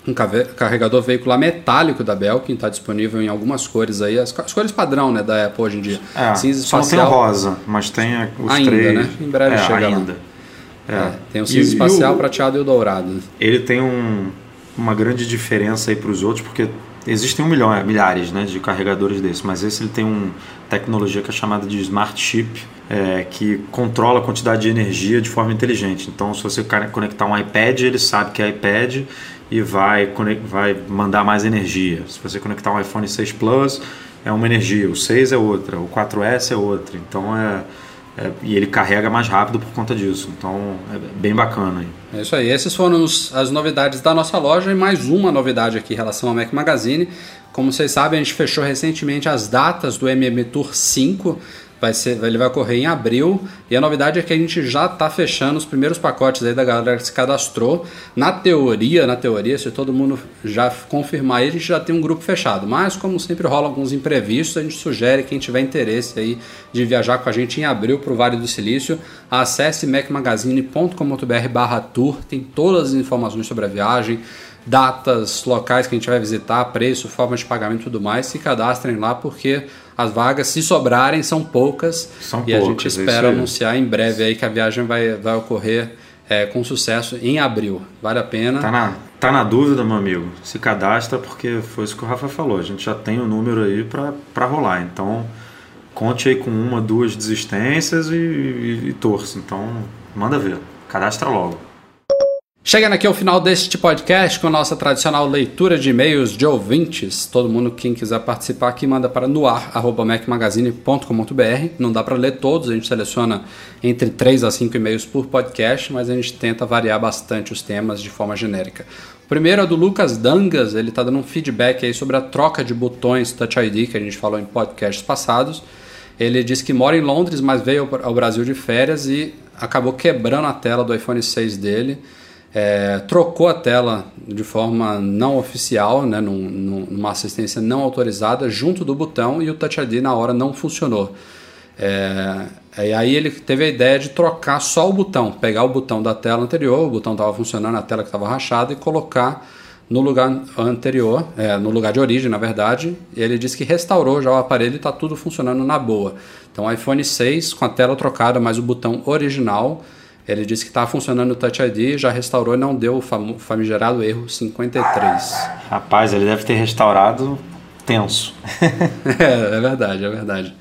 Um carregador veicular metálico da Belkin, está disponível em algumas cores aí, as cores padrão, né, da Apple hoje em dia. É, cinza espacial. Só não tem a rosa, mas tem os ainda, três. Ainda, né? Em breve é, chega ainda. Lá. É. É, tem o cinza e, espacial, e o prateado e o dourado. Ele tem um, uma grande diferença aí para os outros, porque existem um milhão, milhares, né, de carregadores desses, mas esse ele tem uma tecnologia que é chamada de Smart Chip, é, que controla a quantidade de energia de forma inteligente. Então, se você conectar um iPad, ele sabe que é iPad e vai, vai mandar mais energia. Se você conectar um iPhone seis Plus, é uma energia, o seis é outra, o quatro S é outra. Então é, é, e ele carrega mais rápido por conta disso. Então é bem bacana. Hein? É isso aí. Essas foram os, as novidades da nossa loja e mais uma novidade aqui em relação ao Mac Magazine. Como vocês sabem, a gente fechou recentemente as datas do M M Tour cinco. Vai ser, ele vai ocorrer em abril, e a novidade é que a gente já está fechando os primeiros pacotes aí da galera que se cadastrou. Na teoria, na teoria, se todo mundo já confirmar aí, a gente já tem um grupo fechado, mas como sempre rola alguns imprevistos, a gente sugere quem tiver interesse aí de viajar com a gente em abril para o Vale do Silício, acesse mac magazine ponto com ponto b r barra tour, tem todas as informações sobre a viagem, datas, locais que a gente vai visitar, preço, forma de pagamento e tudo mais. Se cadastrem lá, porque as vagas, se sobrarem, são poucas. São e poucas, a gente espera anunciar em breve aí que a viagem vai, vai ocorrer é, com sucesso em abril. Vale a pena. Tá na, tá na dúvida, meu amigo? Se cadastra, porque foi isso que o Rafa falou. A gente já tem o número aí pra, pra rolar. Então, conte aí com uma, duas desistências e, e, e torça. Então, manda ver. Cadastra logo. Chegando aqui ao final deste podcast com a nossa tradicional leitura de e-mails de ouvintes. Todo mundo, quem quiser participar aqui, manda para noar arroba mac magazine ponto com ponto b r. Não dá para ler todos, a gente seleciona entre três a cinco e-mails por podcast, mas a gente tenta variar bastante os temas de forma genérica. O primeiro é do Lucas Dangas, ele está dando um feedback aí sobre a troca de botões Touch I D que a gente falou em podcasts passados. Ele disse que mora em Londres, mas veio ao Brasil de férias e acabou quebrando a tela do iPhone seis dele, é, trocou a tela de forma não oficial, né, num, numa assistência não autorizada, junto do botão, e o Touch I D na hora não funcionou. É, e aí ele teve a ideia de trocar só o botão, pegar o botão da tela anterior, o botão estava funcionando, a tela que estava rachada, e colocar no lugar anterior, é, no lugar de origem, na verdade. E ele disse que restaurou já o aparelho e está tudo funcionando na boa. Então, iPhone seis com a tela trocada, mas o botão original, ele disse que estava funcionando o Touch I D, já restaurou e não deu o fam- famigerado erro cinquenta e três. Rapaz, ele deve ter restaurado tenso. é, é verdade, é verdade.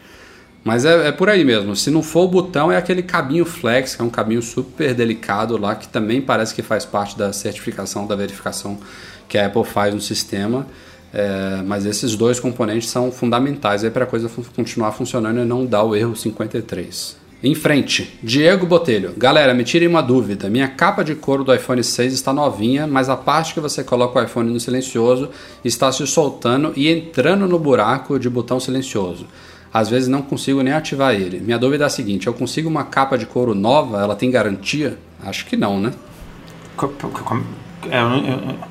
Mas é, é por aí mesmo. Se não for o botão, é aquele cabinho flex, que é um cabinho super delicado lá, que também parece que faz parte da certificação, da verificação que a Apple faz no sistema. É, mas esses dois componentes são fundamentais para a coisa fun- continuar funcionando e não dar o erro cinquenta e três. Em frente, Diego Botelho. Galera, me tirem uma dúvida. Minha capa de couro do iPhone seis está novinha, mas a parte que você coloca o iPhone no silencioso está se soltando e entrando no buraco de botão silencioso. Às vezes não consigo nem ativar ele. Minha dúvida é a seguinte, eu consigo uma capa de couro nova? Ela tem garantia? Acho que não, né?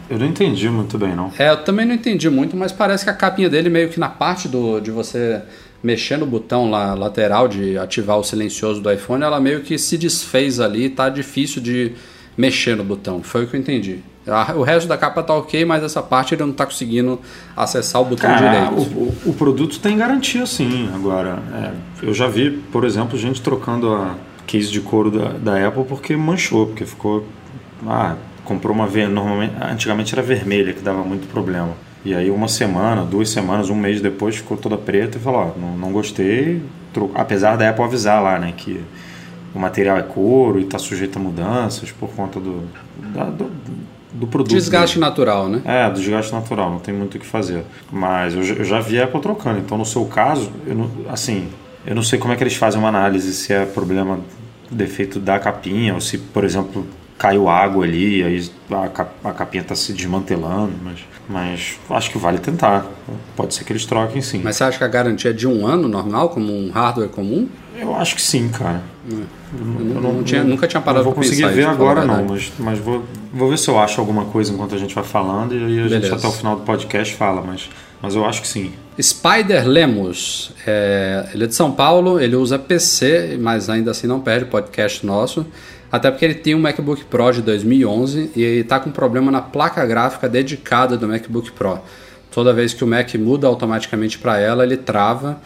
Eu não entendi muito bem, não. É, eu também não entendi muito, mas parece que a capinha dele meio que na parte do, de você mexer no botão lá, lateral de ativar o silencioso do iPhone, ela meio que se desfez ali e tá difícil de mexer no botão. Foi o que eu entendi. O resto da capa tá ok, mas essa parte ele não tá conseguindo acessar o botão é, direito. O, o produto tem garantia, sim. Agora, é, eu já vi, por exemplo, gente trocando a case de couro da, da Apple porque manchou, porque ficou... Ah, comprou uma... Normalmente, antigamente era vermelha, que dava muito problema. E aí uma semana, duas semanas, um mês depois ficou toda preta e falou, ó, não, não gostei. Tro... Apesar da Apple avisar lá, né, que o material é couro e tá sujeito a mudanças por conta do... Da, do do produto. Desgaste natural, né? É, desgaste natural, não tem muito o que fazer. Mas eu, eu já vi a Apple trocando, então no seu caso, eu não, assim, eu não sei como é que eles fazem uma análise, se é problema, defeito da capinha, ou se, por exemplo, caiu água ali, aí a, a capinha está se desmantelando, mas, mas acho que vale tentar. Pode ser que eles troquem, sim. Mas você acha que a garantia é de um ano normal, como um hardware comum? Eu acho que sim, cara. É. Eu, eu não, não tinha, nunca tinha parado para pensar. Não vou conseguir ver agora não, mas, mas vou, vou ver se eu acho alguma coisa enquanto a gente vai falando e aí a Beleza. Gente até o final do podcast fala, mas, mas eu acho que sim. Spider Lemos, é, ele é de São Paulo, ele usa P C, mas ainda assim não perde o podcast nosso, até porque ele tem um MacBook Pro de dois mil e onze e está com problema na placa gráfica dedicada do MacBook Pro. Toda vez que o Mac muda automaticamente para ela, ele trava.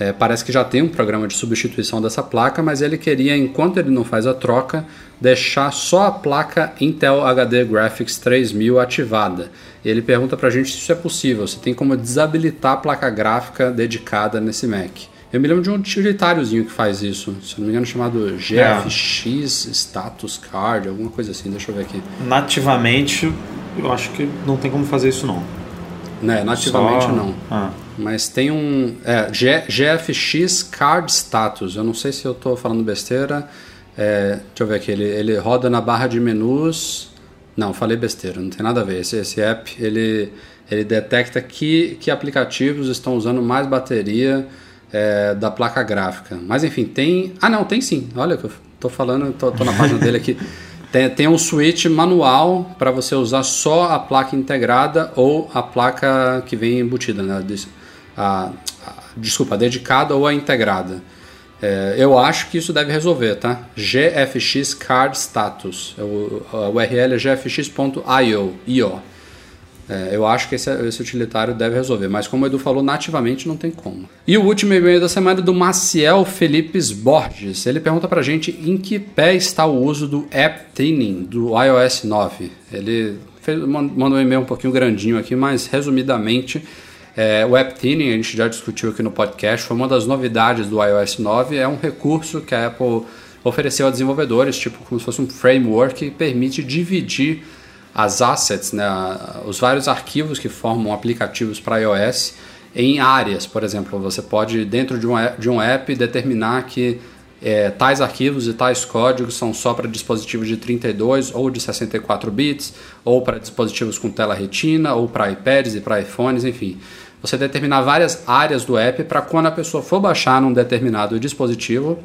É, parece que já tem um programa de substituição dessa placa, mas ele queria, enquanto ele não faz a troca, deixar só a placa Intel H D Graphics três mil ativada. Ele pergunta pra gente se isso é possível, se tem como desabilitar a placa gráfica dedicada nesse Mac. Eu me lembro de um utilitáriozinho que faz isso, se não me engano chamado G F X Status Card, alguma coisa assim, deixa eu ver aqui. Nativamente, eu acho que não tem como fazer isso não. Né, nativamente só... não. Ah. Mas tem um... É, G, G F X Card Status. Eu não sei se eu estou falando besteira. É, deixa eu ver aqui. Ele, ele roda na barra de menus... Não, falei besteira. Não tem nada a ver. Esse, esse app, ele, ele detecta que, que aplicativos estão usando mais bateria é, da placa gráfica. Mas, enfim, tem... Ah, não, tem sim. Olha que eu estou falando... Estou na página dele aqui. Tem, tem um switch manual para você usar só a placa integrada ou a placa que vem embutida, né? A, a, desculpa, a dedicada ou a integrada. É, eu acho que isso deve resolver, tá? G F X Card Status. O, a U R L é g f x ponto i o. É, eu acho que esse, esse utilitário deve resolver, mas como o Edu falou, nativamente não tem como. E o último e-mail da semana é do Maciel Felipes Borges. Ele pergunta pra gente em que pé está o uso do App Thinning do i O S nove. Ele fez, mandou um e-mail um pouquinho grandinho aqui, mas resumidamente... É, o App Thinning, a gente já discutiu aqui no podcast, foi uma das novidades do i O S nove, é um recurso que a Apple ofereceu a desenvolvedores, tipo como se fosse um framework que permite dividir as assets, né, os vários arquivos que formam aplicativos para iOS em áreas. Por exemplo, você pode, dentro de um, de um app, determinar que é, tais arquivos e tais códigos são só para dispositivos de trinta e dois ou de sessenta e quatro bits, ou para dispositivos com tela retina, ou para iPads e para iPhones, enfim. Você determinar várias áreas do app para quando a pessoa for baixar num determinado dispositivo,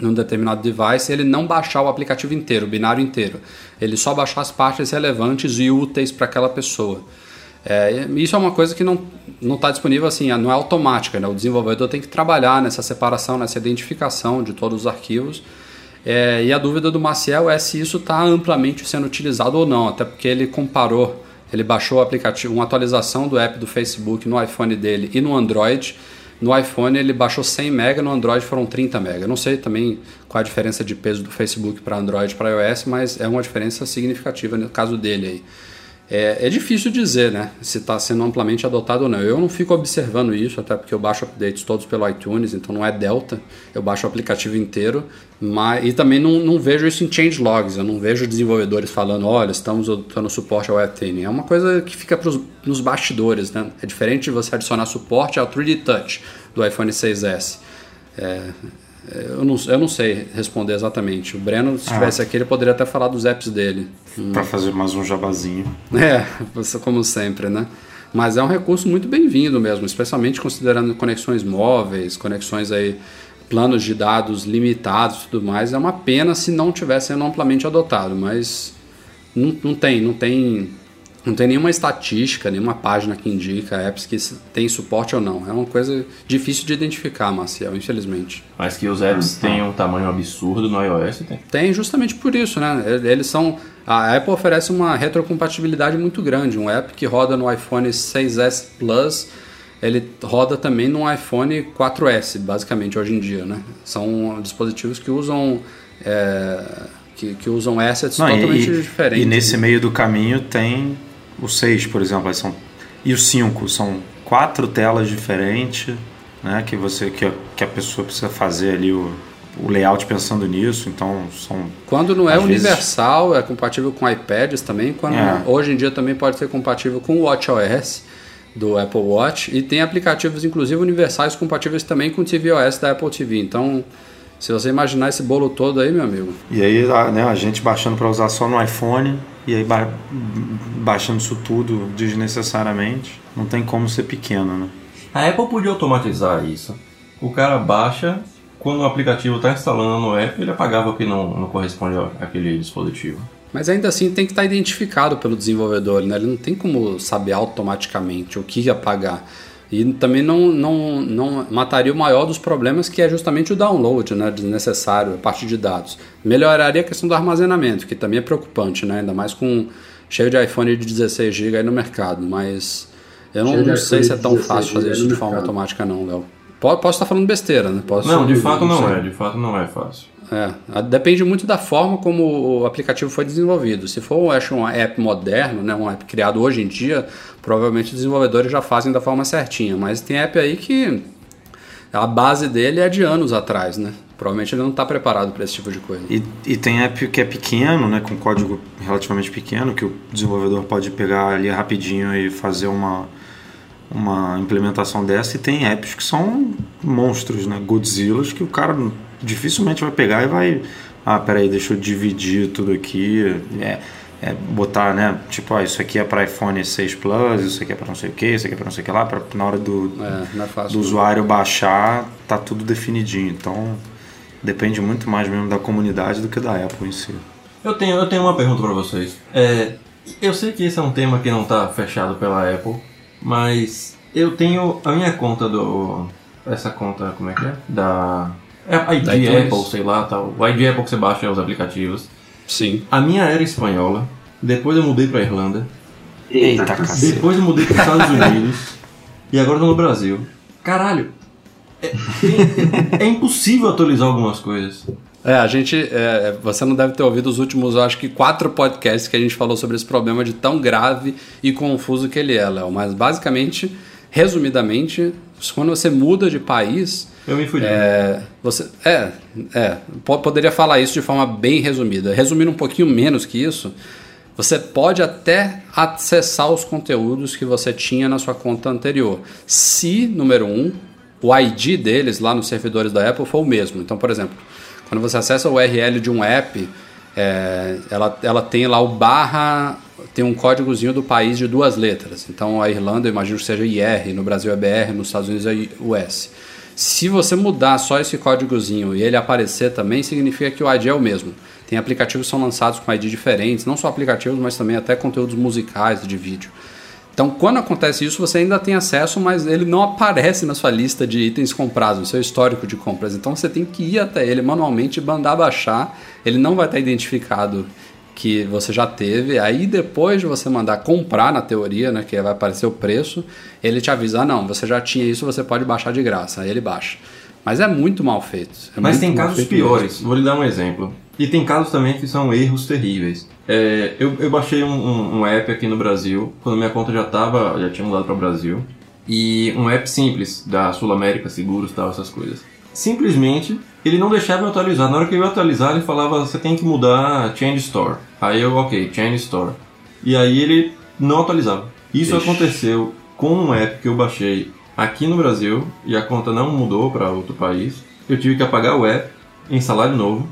num determinado device, ele não baixar o aplicativo inteiro, o binário inteiro. Ele só baixar as partes relevantes e úteis para aquela pessoa. É, isso é uma coisa que não não está disponível assim, não é automática, né? O desenvolvedor tem que trabalhar nessa separação, nessa identificação de todos os arquivos. É, e a dúvida do Maciel é se isso está amplamente sendo utilizado ou não, até porque ele comparou, ele baixou o aplicativo, uma atualização do app do Facebook no iPhone dele e no Android. No iPhone ele baixou cem mega, no Android foram trinta mega. Não sei também qual a diferença de peso do Facebook para Android e para iOS, mas é uma diferença significativa no caso dele aí. É, é difícil dizer, né, se está sendo amplamente adotado ou não. Eu não fico observando isso, até porque eu baixo updates todos pelo iTunes, então não é delta, eu baixo o aplicativo inteiro, mas, e também não, não vejo isso em changelogs, eu não vejo desenvolvedores falando, olha, estamos dando suporte ao App Thinning. É uma coisa que fica pros, nos bastidores, né? É diferente de você adicionar suporte ao três D Touch do iPhone seis S. É, eu, não, eu não sei responder exatamente. O Breno, se estivesse ah. aqui, ele poderia até falar dos apps dele. Para hum. fazer mais um jabazinho. É, como sempre, né? Mas é um recurso muito bem-vindo mesmo, especialmente considerando conexões móveis, conexões aí, planos de dados limitados e tudo mais. É uma pena se não tivesse sendo amplamente adotado, mas não, não tem, não tem, não tem nenhuma estatística, nenhuma página que indica apps que tem suporte ou não. É uma coisa difícil de identificar, Marcel, infelizmente. Mas que os apps têm um tamanho absurdo no iOS, tem? Tem, justamente por isso, né? Eles são... A Apple oferece uma retrocompatibilidade muito grande. Um app que roda no iPhone seis S Plus, ele roda também no iPhone quatro S, basicamente, hoje em dia, né? São dispositivos que usam... É... Que, que usam assets Não, totalmente e, diferentes. E nesse meio do caminho tem o seis, por exemplo, são, e o cinco, são quatro telas diferentes, né, que, você, que, que a pessoa precisa fazer ali o, o layout pensando nisso, então são... Quando não é universal, vezes... é compatível com iPads também, quando é. Hoje em dia também pode ser compatível com o watch O S do Apple Watch, e tem aplicativos inclusive universais compatíveis também com o T V O S da Apple T V, então... Se você imaginar esse bolo todo aí, meu amigo... E aí, né, a gente baixando para usar só no iPhone... E aí ba- baixando isso tudo desnecessariamente... Não tem como ser pequeno, né? A Apple podia automatizar isso. O cara baixa... Quando o aplicativo está instalando no app... Ele apagava o que não, não corresponde àquele dispositivo. Mas ainda assim tem que estar identificado pelo desenvolvedor, né? Ele não tem como saber automaticamente o que apagar... E também não, não, não mataria o maior dos problemas, que é justamente o download, né, desnecessário, a parte de dados. Melhoraria a questão do armazenamento, que também é preocupante, né, ainda mais com cheio de iPhone de dezesseis gigabytes aí no mercado. Mas eu não, não sei se é tão fácil fazer isso de forma automática não, Léo. Posso estar falando besteira, né? Posso não, de fato não é, de fato não é fácil. É, depende muito da forma como o aplicativo foi desenvolvido. Se for, eu acho, um app moderno, né, um app criado hoje em dia, provavelmente os desenvolvedores já fazem da forma certinha. Mas tem app aí que a base dele é de anos atrás, né? Provavelmente ele não está preparado para esse tipo de coisa. E, e tem app que é pequeno, né, com código relativamente pequeno, que o desenvolvedor pode pegar ali rapidinho e fazer uma... uma implementação dessa, e tem apps que são monstros, né? Godzillas, que o cara dificilmente vai pegar e vai... Ah, peraí, deixa eu dividir tudo aqui, é, é botar, né? Tipo, ah, isso aqui é para iPhone seis Plus, isso aqui é para não sei o que, isso aqui é para não sei o que lá, pra, na hora do, é, não é fácil, do usuário baixar, tá tudo definidinho. Então, depende muito mais mesmo da comunidade do que da Apple em si. Eu tenho, eu tenho uma pergunta para vocês. É, eu sei que esse é um tema que não tá fechado pela Apple, mas eu tenho a minha conta do... Essa conta, como é que é? Da... É I D da Apple, sei lá, tal. O I D Apple que você baixa os aplicativos. Sim. A minha era espanhola. Depois eu mudei pra Irlanda. Eita, cacete. Depois eu mudei pros Estados Unidos. E agora tô no Brasil. Caralho. É, é impossível atualizar algumas coisas. É, a gente... É, você não deve ter ouvido os últimos, eu acho que quatro podcasts que a gente falou sobre esse problema de tão grave e confuso que ele é, Léo. Mas basicamente, resumidamente, quando você muda de país, Eu me fudi. É, você, é, é, poderia falar isso de forma bem resumida. Resumindo um pouquinho menos que isso, você pode até acessar os conteúdos que você tinha na sua conta anterior. Se, número um, o I D deles lá nos servidores da Apple for o mesmo. Então, por exemplo, quando você acessa o U R L de um app, é, ela, ela tem lá o barra... tem um códigozinho do país de duas letras. Então, a Irlanda, eu imagino que seja I R, no Brasil é B R, nos Estados Unidos é U S. Se você mudar só esse códigozinho e ele aparecer também, significa que o I D é o mesmo. Tem aplicativos que são lançados com I D diferentes, não só aplicativos, mas também até conteúdos musicais de vídeo. Então, quando acontece isso, você ainda tem acesso, mas ele não aparece na sua lista de itens comprados, no seu histórico de compras. Então, você tem que ir até ele manualmente, mandar baixar, ele não vai estar identificado que você já teve, aí depois de você mandar comprar, na teoria, né, que vai aparecer o preço, ele te avisa, ah, não, você já tinha isso, você pode baixar de graça, aí ele baixa. Mas é muito mal feito. É Mas tem casos piores, mesmo. Vou lhe dar um exemplo. E tem casos também que são erros terríveis. É, eu, eu baixei um, um, um app aqui no Brasil, quando minha conta já estava, já tinha mudado para o Brasil, e um app simples, da Sul América, seguros e tal, essas coisas. Simplesmente, ele não deixava eu atualizar. Na hora que eu ia atualizar, ele falava, você tem que mudar Change Store. Aí eu, ok, Change Store. E aí ele não atualizava. Isso Ixi. aconteceu com um app que eu baixei aqui no Brasil e a conta não mudou para outro país. Eu tive que apagar o app, instalar de novo.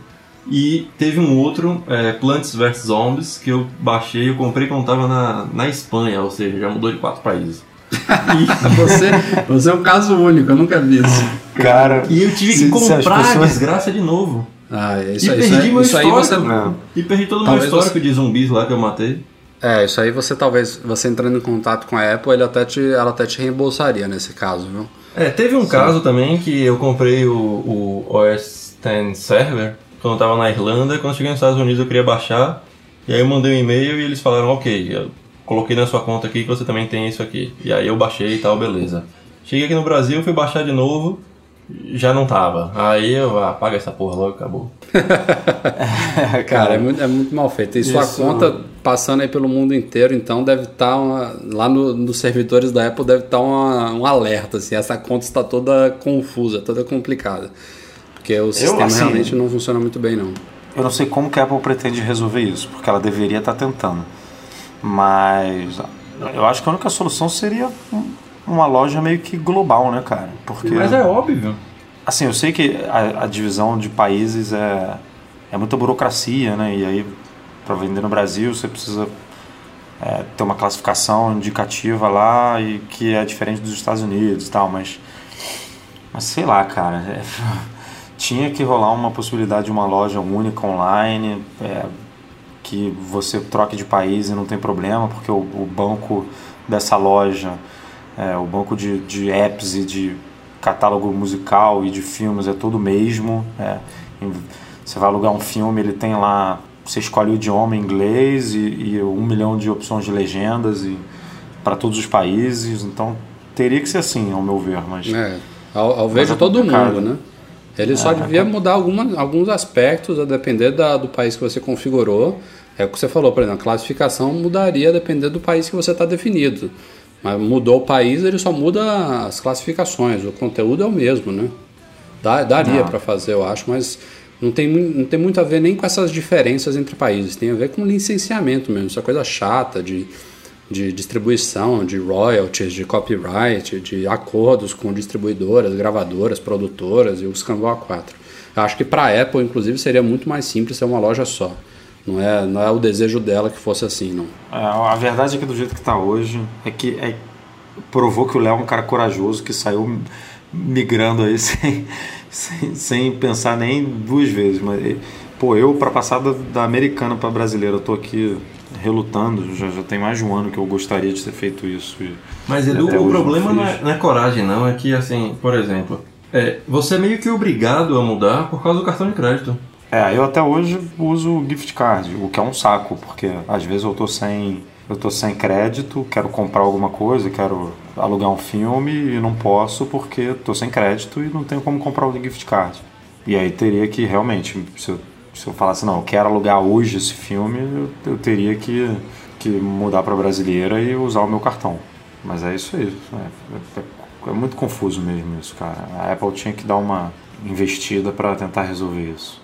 E teve um outro, é, Plants versus. Zombies, que eu baixei, eu comprei quando estava na, na Espanha, ou seja, já mudou de quatro países. você, você é um caso único, eu nunca vi isso. Cara, e eu tive que comprar pessoas... a desgraça de novo. Ah, isso, e perdi isso, meu isso histórico. Aí você... Não. E perdi todo o meu histórico você... de zumbis lá que eu matei. É, isso aí você talvez, você entrando em contato com a Apple, ele até te, ela até te reembolsaria nesse caso, viu? É, teve um Sim. caso também que eu comprei o, o O S dez Server quando eu tava na Irlanda, e quando eu cheguei nos Estados Unidos eu queria baixar, e aí eu mandei um e-mail e eles falaram, ok, eu coloquei na sua conta aqui que você também tem isso aqui. E aí eu baixei e tal, beleza. Cheguei aqui no Brasil, fui baixar de novo, já não tava. Aí eu apaga essa porra logo, acabou. Cara, Cara é, muito, é muito mal feito. E sua isso... conta passando aí pelo mundo inteiro, então deve estar tá lá no, nos servidores da Apple deve estar tá um alerta, assim, essa conta está toda confusa, toda complicada. Porque o eu, sistema assim, realmente não funciona muito bem, não. Eu não sei como que a Apple pretende resolver isso, porque ela deveria estar tá tentando. Mas eu acho que a única solução seria uma loja meio que global, né, cara? Porque, mas é óbvio. Assim, eu sei que a, a divisão de países é, é muita burocracia, né? E aí, para vender no Brasil, você precisa é, ter uma classificação indicativa lá e que é diferente dos Estados Unidos e tal, mas... Mas sei lá, cara. É, tinha que rolar uma possibilidade de uma loja única online... É, que você troque de país e não tem problema, porque o, o banco dessa loja, é, o banco de, de apps e de catálogo musical e de filmes é todo o mesmo. É, você vai alugar um filme, ele tem lá, você escolhe o idioma inglês e, e um milhão de opções de legendas para todos os países, então teria que ser assim, ao meu ver. Mas, é, ao, ao ver de todo mundo, né? Ele só é, devia mudar alguma, alguns aspectos a depender da, do país que você configurou. É o que você falou, por exemplo, a classificação mudaria a depender do país que você está definido. Mas mudou o país, ele só muda as classificações. O conteúdo é o mesmo, né? Dá, daria para fazer, eu acho, mas não tem, não tem muito a ver nem com essas diferenças entre países. Tem a ver com licenciamento mesmo. Essa coisa chata de, de distribuição, de royalties, de copyright, de acordos com distribuidoras, gravadoras, produtoras e o escambau A quatro. Eu acho que para a Apple, inclusive, seria muito mais simples ser uma loja só. Não é, não é o desejo dela que fosse assim, não. É, a verdade é que do jeito que está hoje, é que é, provou que o Léo é um cara corajoso que saiu migrando aí sem, sem, sem pensar nem duas vezes. Mas, pô, eu, para passar da, da americana para brasileira, eu tô aqui... relutando, já, já tem mais de um ano que eu gostaria de ter feito isso. Mas Edu, o problema não é, não é coragem não, é que assim, por exemplo, é, você é meio que obrigado a mudar por causa do cartão de crédito. É, eu até hoje uso o gift card, o que é um saco, porque às vezes eu tô sem, eu tô sem crédito, quero comprar alguma coisa, quero alugar um filme e não posso porque tô sem crédito e não tenho como comprar o gift card. E aí teria que realmente... Se eu, Se eu falasse, não, eu quero alugar hoje esse filme, eu, eu teria que, que mudar para brasileira e usar o meu cartão. Mas é isso aí. É, é, É muito confuso mesmo isso, cara. A Apple tinha que dar uma investida para tentar resolver isso.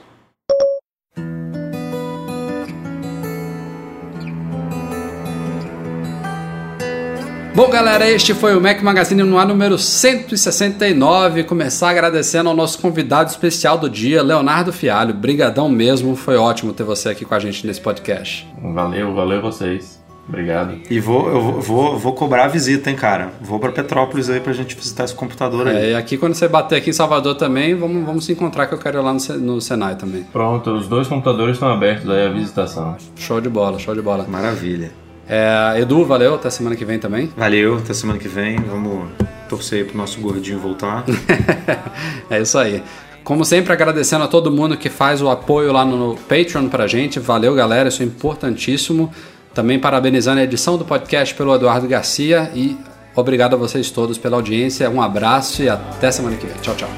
Bom, galera, este foi o Mac Magazine no ar número cento e sessenta e nove. Começar agradecendo ao nosso convidado especial do dia, Leonardo Fialho. Brigadão mesmo, foi ótimo ter você aqui com a gente nesse podcast. Valeu, valeu vocês. Obrigado. E vou, eu vou, vou, vou cobrar a visita, hein, cara. Vou pra Petrópolis aí pra gente visitar esse computador aí. É, e aqui quando você bater aqui em Salvador também, vamos, vamos se encontrar, que eu quero ir lá no, no Senai também. Pronto, os dois computadores estão abertos aí à visitação. Show de bola, show de bola. Maravilha. É, Edu, valeu, até semana que vem também. Valeu, até semana que vem. Vamos torcer aí pro nosso gordinho voltar. É isso aí. Como sempre, agradecendo a todo mundo que faz o apoio lá no Patreon pra gente. Valeu, galera, isso é importantíssimo. Também parabenizando a edição do podcast pelo Eduardo Garcia e obrigado a vocês todos pela audiência. Um abraço e até semana que vem. Tchau, tchau.